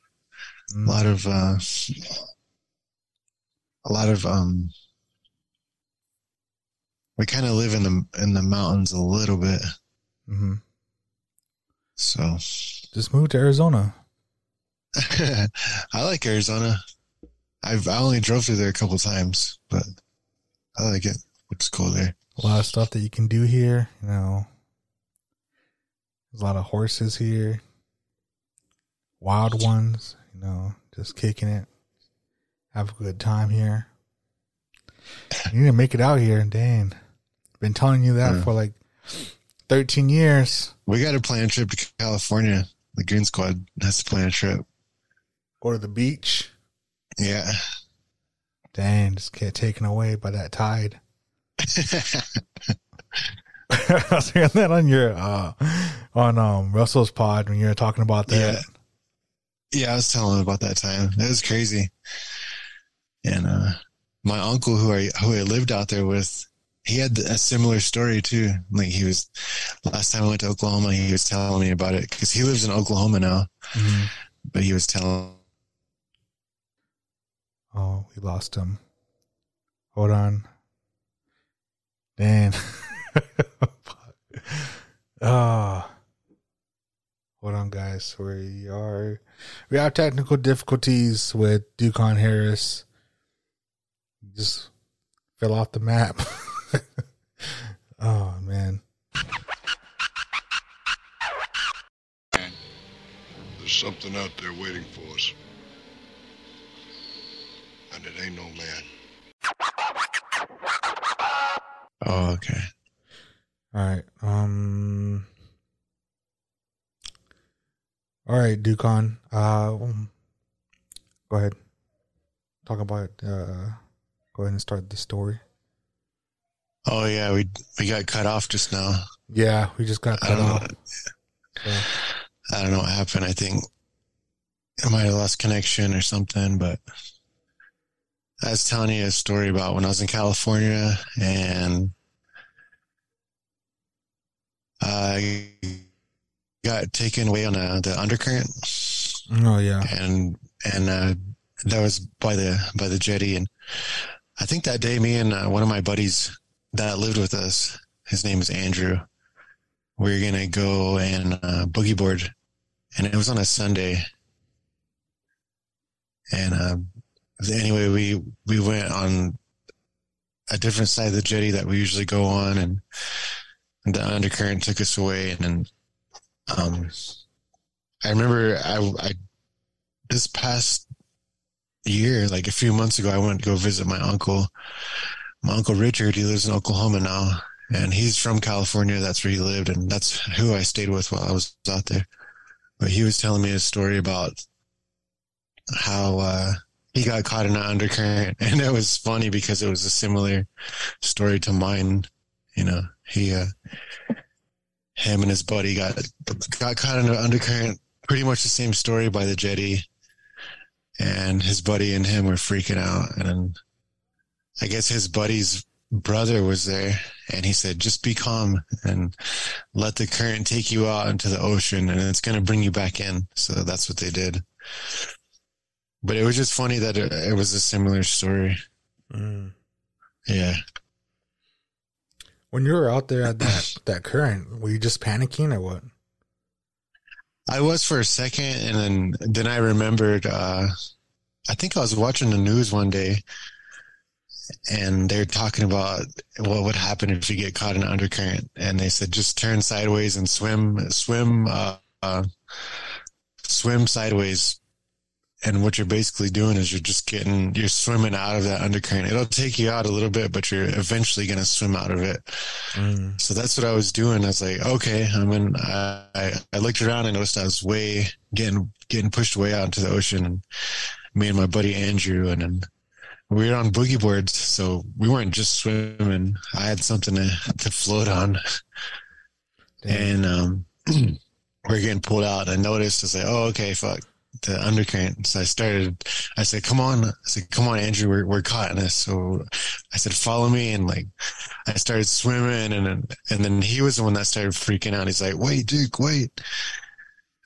mm. a lot of uh a lot of um we kind of live in the in the mountains a little bit. Mhm. So, just moved to Arizona. I like Arizona. I've I only drove through there a couple times, but I like it. It's cool there. A lot of stuff that you can do here. You know, there's a lot of horses here. Wild ones, you know, just kicking it. Have a good time here. You need to make it out here. Dang. Been telling you that yeah. for like thirteen years. We got to plan a trip to California. The Green Squad has to plan a trip. Go to the beach. Yeah. Dang, just get taken away by that tide. I was hearing that on your uh, on um, Russell's pod when you were talking about that. Yeah, yeah I was telling him about that time. It was crazy. And uh, my uncle, who I who I lived out there with, he had a similar story too. Like he was last time I went to Oklahoma, he was telling me about it because he lives in Oklahoma now. Mm-hmm. But he was telling. Oh, we lost him. Hold on. Damn. Oh. Hold on, guys. We are we have technical difficulties with Dukon Harris. Just fell off the map. Oh man. There's something out there waiting for us. And it ain't no man. Oh, okay. All right. Um. All right, Dukon. Uh, um, go ahead. Talk about. Uh, go ahead and start the story. Oh yeah, we we got cut off just now. Yeah, we just got cut I don't off. Know what, yeah. so. I don't know what happened. I think I might have lost connection or something, but I was telling you a story about when I was in California, and I got taken away on a, the undercurrent. Oh yeah, and and uh, that was by the by the jetty. And I think that day, me and uh, one of my buddies that lived with us, his name is Andrew, we were gonna go and uh, boogie board, and it was on a Sunday. And uh, anyway, we we went on a different side of the jetty that we usually go on, and the undercurrent took us away. And then um, I remember I, I this past year, like a few months ago, I went to go visit my uncle, my uncle Richard. He lives in Oklahoma now, and he's from California. That's where he lived, and that's who I stayed with while I was out there. But he was telling me a story about how uh, he got caught in an undercurrent, and it was funny because it was a similar story to mine. You know, he, uh, him and his buddy got got caught in an undercurrent, pretty much the same story by the jetty, and his buddy and him were freaking out. And then I guess his buddy's brother was there, and he said, "Just be calm and let the current take you out into the ocean, and it's going to bring you back in." So that's what they did. But it was just funny that it, it was a similar story. Mm. Yeah. When you were out there at that, that current, were you just panicking or what? I was for a second, and then, then I remembered, uh, I think I was watching the news one day, and they're talking about what would happen if you get caught in an undercurrent. And they said, just turn sideways and swim, swim, uh, uh, swim sideways. And what you're basically doing is you're just getting, you're swimming out of that undercurrent. It'll take you out a little bit, but you're eventually going to swim out of it. Mm. So that's what I was doing. I was like, okay. I mean, I, I looked around and noticed I was way getting, getting pushed way out into the ocean. And me and my buddy Andrew, and then we were on boogie boards. So we weren't just swimming. I had something to, to float on. Damn. And, um, we're getting pulled out. I noticed, I was like, oh, okay, fuck. The undercurrent. So I started, I said, come on, I said, come on, Andrew, we're, we're caught in this. So I said, follow me. And like, I started swimming, and then, and then he was the one that started freaking out. He's like, wait, Duke, wait. I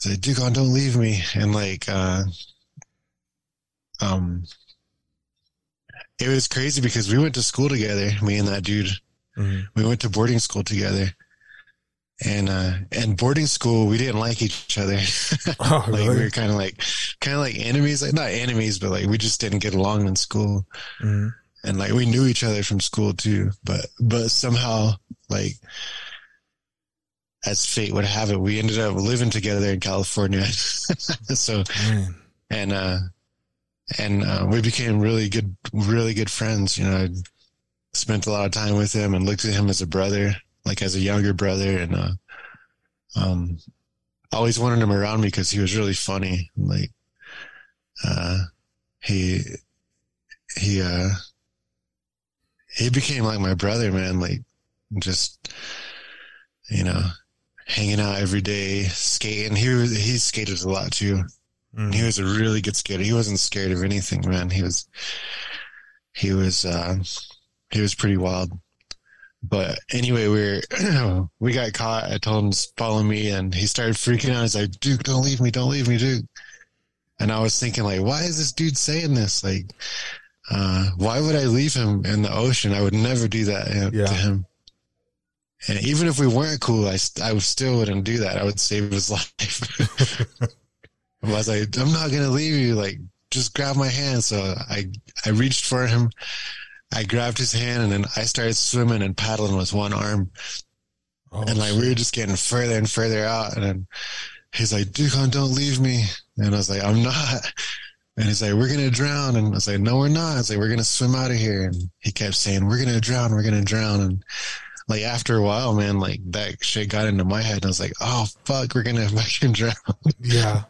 said, Dukon, don't leave me. And like, uh, um, it was crazy because we went to school together, me and that dude, mm-hmm. we went to boarding school together. And, uh, and boarding school, we didn't like each other. Oh, like really? We were kind of like, kind of like enemies, like not enemies, but like, we just didn't get along in school. Mm-hmm. And like, we knew each other from school too, but, but somehow, like, as fate would have it, we ended up living together in California. So, man. and, uh, and, uh, we became really good, really good friends. You know, I spent a lot of time with him and looked at him as a brother. Like as a younger brother, and uh, um, I always wanted him around me because he was really funny. Like, uh, he he uh, he became like my brother, man. Like, just you know, hanging out every day, skating. He was, he skated a lot too. Mm. He was a really good skater. He wasn't scared of anything, man. He was he was uh, he was pretty wild. But anyway, we were, we got caught. I told him to follow me, and he started freaking out. He's like, Duke, don't leave me. Don't leave me, Duke. And I was thinking, like, why is this dude saying this? Like, uh, why would I leave him in the ocean? I would never do that yeah. to him. And even if we weren't cool, I, I still wouldn't do that. I would save his life. I was like, I'm not going to leave you. Like, just grab my hand. So I, I reached for him. I grabbed his hand, and then I started swimming and paddling with one arm. Oh, and like, we were just getting further and further out. And then he's like, Dukon, don't leave me. And I was like, I'm not. And he's like, we're going to drown. And I was like, no, we're not. I was like, we're going to swim out of here. And he kept saying, we're going to drown. We're going to drown. And like, after a while, man, like that shit got into my head, and I was like, oh fuck, we're going to fucking drown. Yeah.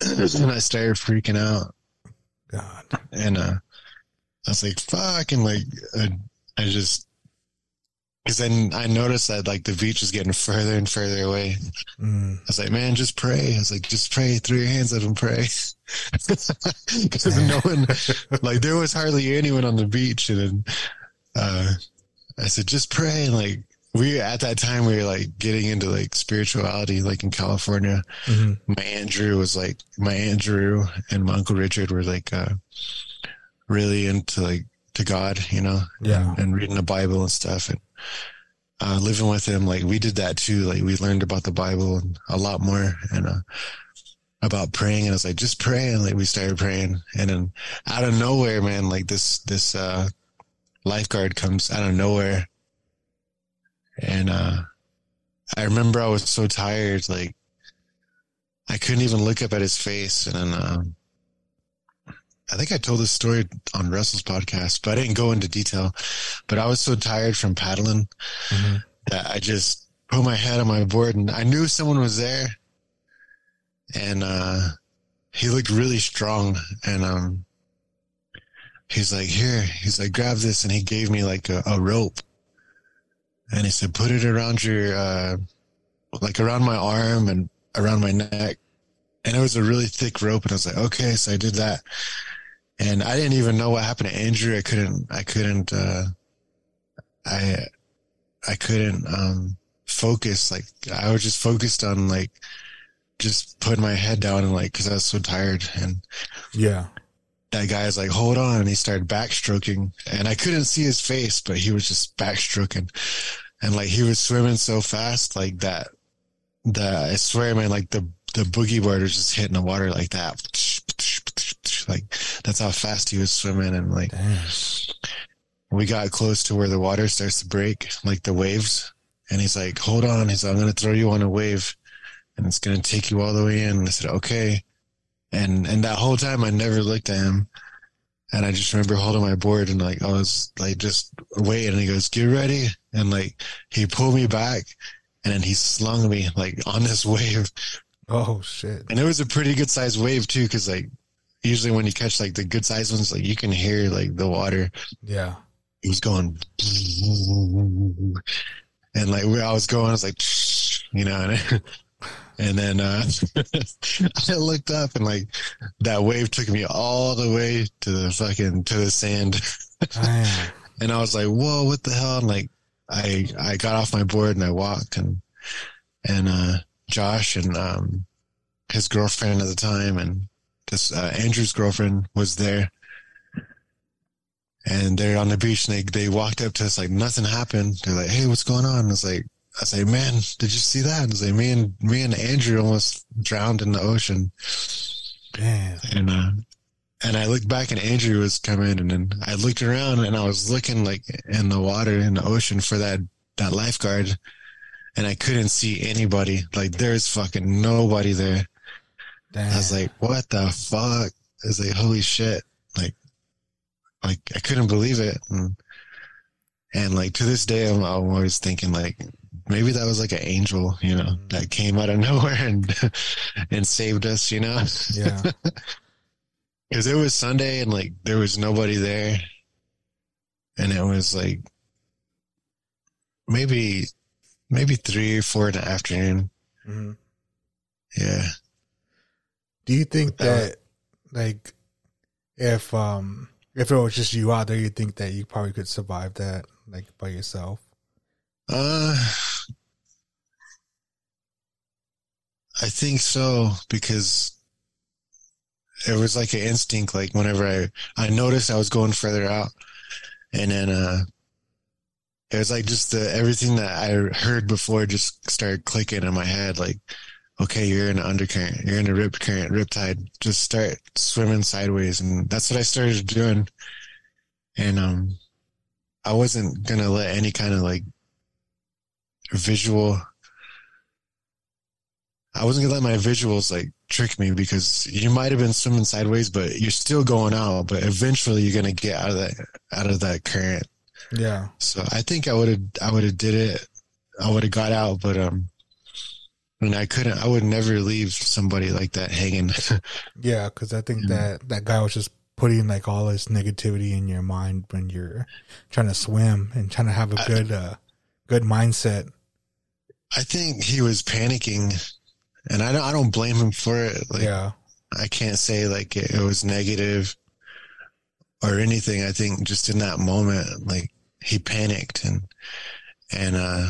And I started freaking out. God. And, uh, I was like, fuck, and like, I, I just, Because then I noticed that like the beach was getting further and further away. Mm. I was like, man, just pray. I was like, just pray. Throw your hands up and pray. Because no one, like, there was hardly anyone on the beach. And then uh, I said, just pray. And, like, we at that time we were like getting into like spirituality, like in California. Mm-hmm. My Aunt Drew was like, my Aunt Drew and my Uncle Richard were like uh, really into like to God, you know, yeah, and, and reading the Bible and stuff. And uh, living with him, like we did that too. Like we learned about the Bible and a lot more, and uh, about praying. And I was like, just pray. And like we started praying, and then out of nowhere, man, like this this uh, lifeguard comes out of nowhere. And uh, I remember I was so tired, like I couldn't even look up at his face. And then um, I think I told this story on Russell's podcast, but I didn't go into detail. But I was so tired from paddling mm-hmm. that I just put my head on my board, and I knew someone was there. And uh, he looked really strong, and um, he's like, "Here," he's like, "Grab this," and he gave me like a, a rope. And he said, put it around your, uh, like around my arm and around my neck. And it was a really thick rope. And I was like, okay. So I did that. And I didn't even know what happened to Andrew. I couldn't, I couldn't, uh, I, I couldn't, um, focus. Like I was just focused on like, just putting my head down and like, cause I was so tired. And yeah, that guy is like, hold on. And he started backstroking, and I couldn't see his face, but he was just backstroking. And like, he was swimming so fast, like that, that I swear, man, like the, the boogie board was just hitting the water like that. Like that's how fast he was swimming. And like, damn. We got close to where the water starts to break, like the waves. And he's like, hold on. He's like, I'm going to throw you on a wave and it's going to take you all the way in. And I said, okay. And and that whole time I never looked at him, and I just remember holding my board and like I was like just waiting. And he goes, "Get ready!" And like he pulled me back, and then he slung me like on this wave. Oh shit! And it was a pretty good sized wave too, because like usually when you catch like the good sized ones, like you can hear like the water. Yeah, it was going, and like where I was going, I was like, you know. And it, And then uh, I looked up, and like that wave took me all the way to the fucking to the sand. And I was like, "Whoa, what the hell?" And like I I got off my board and I walked, and and uh, Josh and um, his girlfriend at the time, and this uh, Andrew's girlfriend was there, and they're on the beach, and they they walked up to us like nothing happened. They're like, "Hey, what's going on?" And it's like, I say, man, did you see that? And I say, me and me and Andrew almost drowned in the ocean. Damn. And uh, and I looked back, and Andrew was coming, and then I looked around, and I was looking like in the water in the ocean for that that lifeguard, and I couldn't see anybody. Like there's fucking nobody there. Damn. I was like, what the fuck? I was like, holy shit! Like, like I couldn't believe it. And, and like to this day, I'm, I'm always thinking like, maybe that was like an angel, you know, that came out of nowhere and and saved us, you know? Yeah. Because it was Sunday, and like there was nobody there. And it was like maybe maybe three or four in the afternoon. Mm-hmm. Yeah. Do you think that, that like if um if it was just you out there, you think that you probably could survive that like by yourself? Uh, I think so, because it was like an instinct. Like whenever I, I noticed I was going further out, and then, uh, it was like just the, everything that I heard before just started clicking in my head. Like, okay, you're in an undercurrent, you're in a rip current, riptide, just start swimming sideways. And that's what I started doing. And, um, I wasn't going to let any kind of like visual I wasn't gonna let my visuals like trick me, because you might have been swimming sideways, but you're still going out, but eventually you're gonna get out of that out of that current. Yeah. So I think I would have I would have did it I would have got out, but um and I couldn't I would never leave somebody like that hanging. Yeah, because I think that that guy was just putting like all this negativity in your mind when you're trying to swim and trying to have a good uh good mindset. I think he was panicking, and I don't, I don't blame him for it. Like, yeah. I can't say like it, it was negative or anything. I think just in that moment, like he panicked, and, and, uh,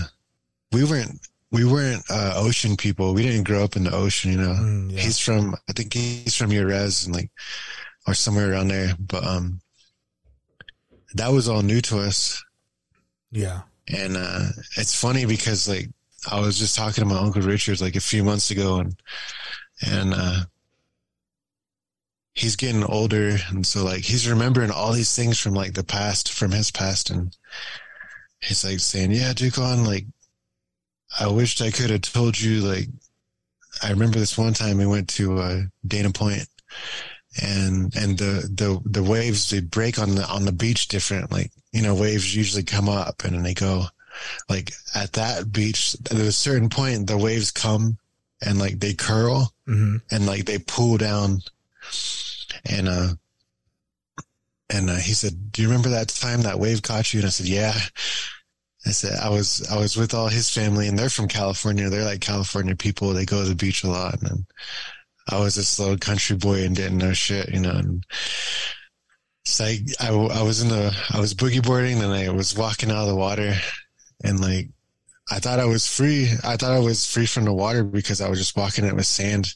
we weren't, we weren't, uh, ocean people. We didn't grow up in the ocean, you know, mm, yeah. He's from, I think he's from Jerez and like, or somewhere around there. But, um, that was all new to us. Yeah. And, uh, it's funny because like, I was just talking to my Uncle Richard like a few months ago, and, and, uh, he's getting older. And so like, he's remembering all these things from like the past, from his past. And he's like saying, yeah, Dukon, like, I wished I could have told you, like, I remember this one time we went to uh Dana Point, and, and the, the, the waves, they break on the, on the beach different. Like, you know, waves usually come up and then they go. Like at that beach, at a certain point, the waves come and like they curl mm-hmm. and like they pull down. And, uh, and, uh, he said, do you remember that time that wave caught you? And I said, yeah. I said, I was, I was with all his family, and they're from California. They're like California people. They go to the beach a lot. And then I was this little country boy and didn't know shit, you know, and so I, I, I was in the, I was boogie boarding, and I was walking out of the water. And like, I thought I was free. I thought I was free from the water because I was just walking it with sand.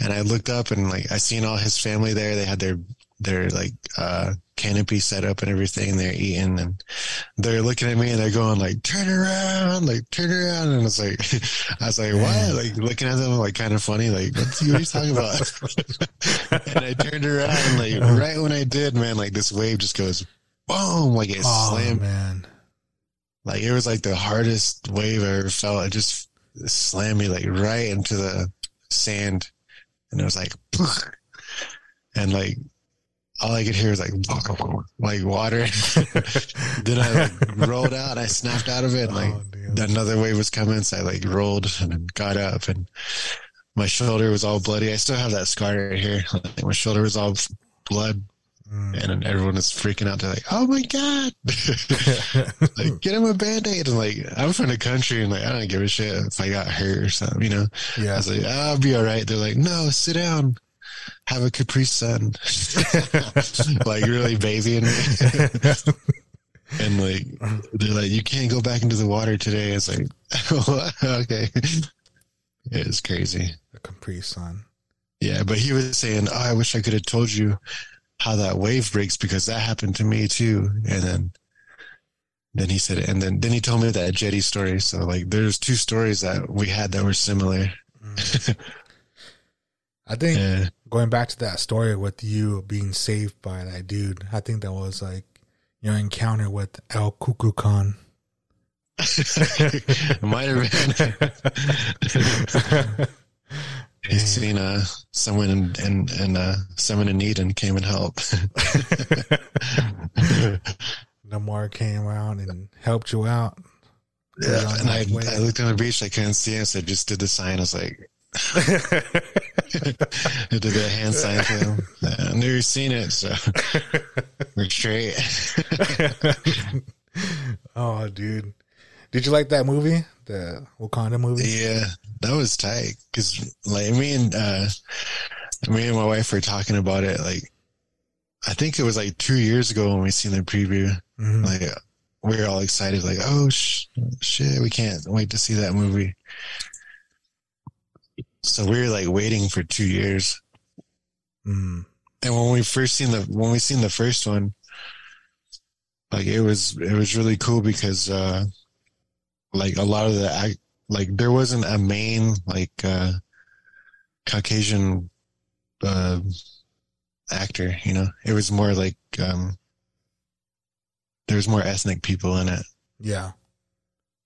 And I looked up, and like, I seen all his family there. They had their, their like, uh, canopy set up and everything. They're eating, and they're looking at me, and they're going like, turn around, like turn around. And it's like, I was like, what? Like looking at them, like kind of funny. Like, what are you talking about? And I turned around, and like, right when I did, man, like this wave just goes, boom, like it oh, slammed, man. Like it was like the hardest wave I ever felt. It just slammed me like right into the sand, and it was like, and like all I could hear was like like water. Then I like rolled out. And I snapped out of it. And, like oh, another wave was coming, so I like rolled and got up, and my shoulder was all bloody. I still have that scar right here. Like, my shoulder was all blood. And everyone is freaking out. They're like, oh my God, like get him a Band-Aid. And like, I'm from the country, and like, I don't give a shit if I got hurt or something, you know? Yeah. I was like, I'll be all right. They're like, no, sit down. Have a Capri Sun. Like really babying me. And like, they're like, you can't go back into the water today. It's like, okay. It was crazy. A Capri Sun. Yeah. But he was saying, oh, I wish I could have told you how that wave breaks, because that happened to me too. And then, then he said, and then, then he told me that jetty story. So like, there's two stories that we had that were similar. Mm. I think yeah. Going back to that story with you being saved by that dude, I think that was like your encounter with El Cucucan. It might have been. He's seen uh, someone in, in, in uh, someone in need and came and helped. Namor came out and helped you out. Yeah, and I, I looked on the beach. I couldn't see him, so I just did the sign. I was like, I did the hand sign to him. I knew he'd seen it, so we're straight. Oh, dude. Did you like that movie? The Wakanda movie? Yeah, that was tight. Cause like me and, uh, me and my wife were talking about it. Like, I think it was like two years ago when we seen the preview. Mm-hmm. Like we were all excited. Like, oh sh- shit, we can't wait to see that movie. So we were like waiting for two years. Mm. And when we first seen the, when we seen the first one, like it was, it was really cool because, uh, like a lot of the, like there wasn't a main like uh, Caucasian uh, actor, you know. It was more like um, there was more ethnic people in it. Yeah.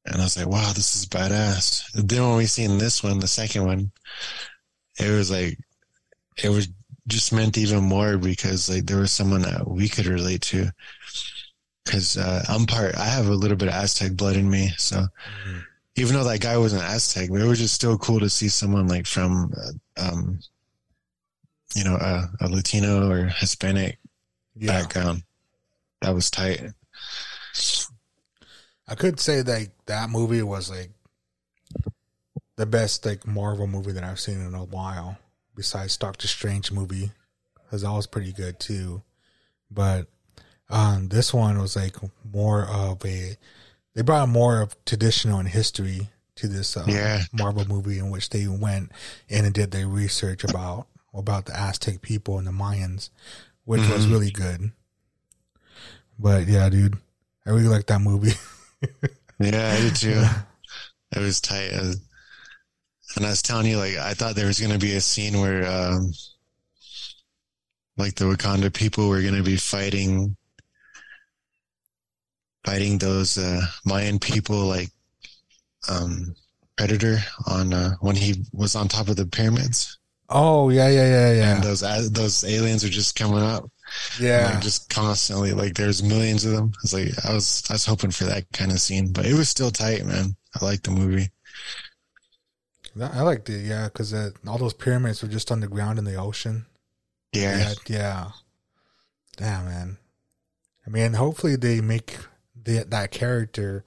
And I was like, wow, this is badass. And then when we seen this one, the second one, it was like it was just meant even more because like there was someone that we could relate to. Cause, uh, I'm part, I have a little bit of Aztec blood in me. So mm-hmm. even though that guy wasn't Aztec, it was just still cool to see someone like from, uh, um, you know, uh, a Latino or Hispanic yeah. background. That was tight. I could say that that movie was like the best like Marvel movie that I've seen in a while, besides Doctor Strange movie, because that was pretty good too. But um, this one was like more of a, they brought more of traditional and history to this uh, yeah. Marvel movie, in which they went in and did their research about about the Aztec people and the Mayans, which mm-hmm. was really good. But yeah, dude, I really liked that movie. Yeah, I did too. It was tight. I was, and I was telling you, like, I thought there was going to be a scene where, um, like, the Wakanda people were going to be fighting, fighting those uh, Mayan people, like, um, Predator on uh, when he was on top of the pyramids. Oh yeah, yeah, yeah, yeah. And those those aliens are just coming up. Yeah, like just constantly. Like there's millions of them. It's like I was I was hoping for that kind of scene, but it was still tight, man. I liked the movie. I liked it, yeah, because uh, all those pyramids were just underground in the ocean. Yeah, yeah, yeah. Damn, man. I mean, hopefully they make the, that character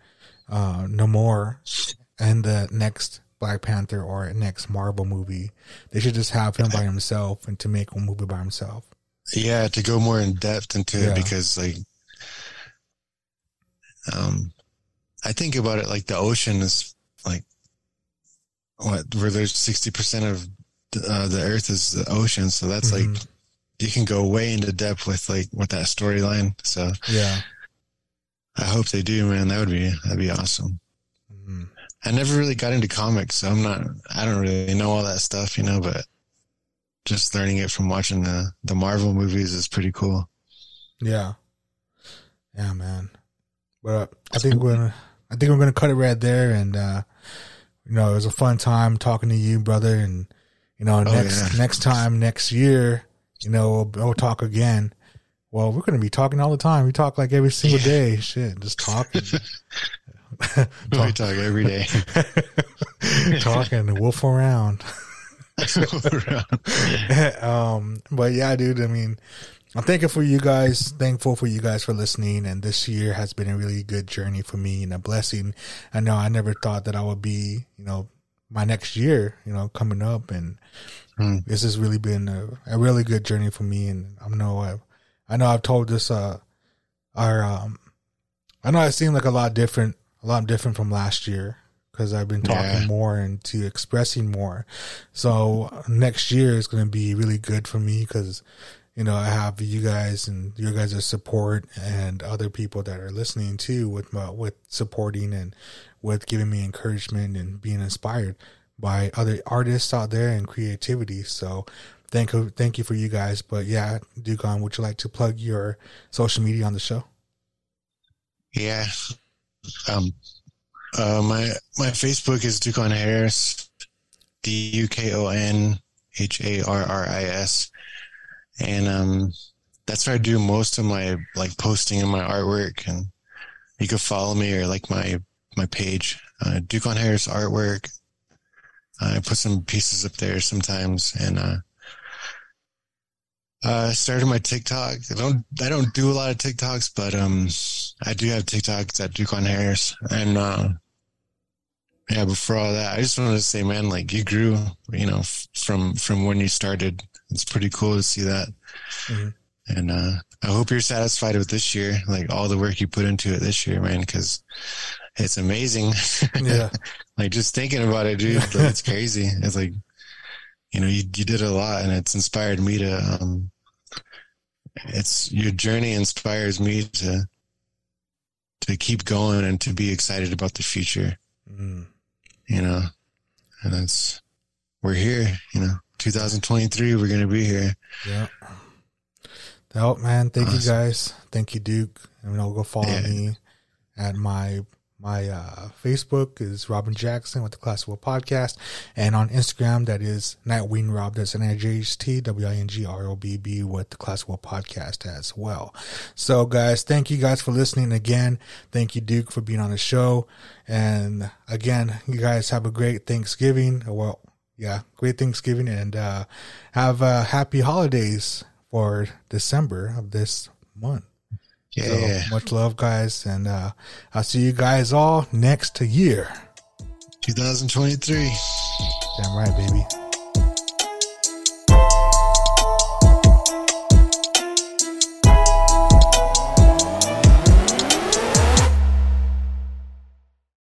uh, Namor in the next Black Panther or next Marvel movie. They should just have him by himself and to make a movie by himself. Yeah, to go more in depth into yeah. it, because like, um, I think about it like the ocean is like what where there's sixty percent of the, uh, the Earth is the ocean, so that's mm-hmm. like you can go way into depth with like with that storyline. So yeah, I hope they do, man. That would be that'd be awesome. Mm-hmm. I never really got into comics, so I'm not. I don't really know all that stuff, you know, but. Just learning it from watching the, the Marvel movies is pretty cool. Yeah, yeah, man. But uh, I think we're gonna, I think we're gonna cut it right there, and uh, you know, it was a fun time talking to you, brother. And you know, next oh, yeah. next time, next year, you know, we'll, we'll talk again. Well, we're gonna be talking all the time. We talk like every single yeah. day. Shit, just talking. talk. We talk every day. Talking, wolf around. um, but yeah, dude, I mean, I'm thankful for you guys, thankful for you guys for listening. And this year has been a really good journey for me and a blessing. I know I never thought that I would be, you know, my next year, you know, coming up. And mm. this has really been a, a really good journey for me. And I know I've, I know I've told this, uh, our, um, I know I seem like a lot different, a lot different from last year. Because I've been talking yeah. more and to expressing more. So next year is going to be really good for me because, you know, I have you guys and your guys' support and other people that are listening too with my, with supporting and with giving me encouragement and being inspired by other artists out there and creativity. So thank you, thank you for you guys. But yeah, Dukon, would you like to plug your social media on the show? Yeah. Um, Uh, my my Facebook is Dukon Harris, D U K O N H A R R I S, and um, that's where I do most of my like posting and my artwork. And you can follow me or like my my page, uh, Dukon Harris artwork. I put some pieces up there sometimes, and uh, I started my TikTok. I don't I don't do a lot of TikToks, but um. I do have TikToks at Dukon Harris, and uh, yeah. Before all that, I just wanted to say, man, like you grew, you know, f- from from when you started. It's pretty cool to see that, mm-hmm. and uh, I hope you're satisfied with this year, like all the work you put into it this year, man, because it's amazing. Yeah, like just thinking about it, dude, like, it's crazy. It's like, you know, you you did a lot, and it's inspired me to. Um, it's your journey inspires me to. to keep going and to be excited about the future, mm. you know, and that's, we're here, you know, two thousand twenty-three, we're going to be here. Yeah. Oh man. Thank awesome. you guys. Thank you, Duke. And I'll go follow yeah. me at my, my, uh, Facebook is Robin Jackson with the Classic Wolf Podcast. And on Instagram, that is NightwingRobb. That's N I G H T W I N G R O B B with the Classic Wolf Podcast as well. So guys, thank you guys for listening again. Thank you, Duke, for being on the show. And again, you guys have a great Thanksgiving. Well, yeah, great Thanksgiving and, uh, have a happy holidays for December of this month. Yeah. So much love, guys. And uh, I'll see you guys all next year. twenty twenty-three. Damn right, baby.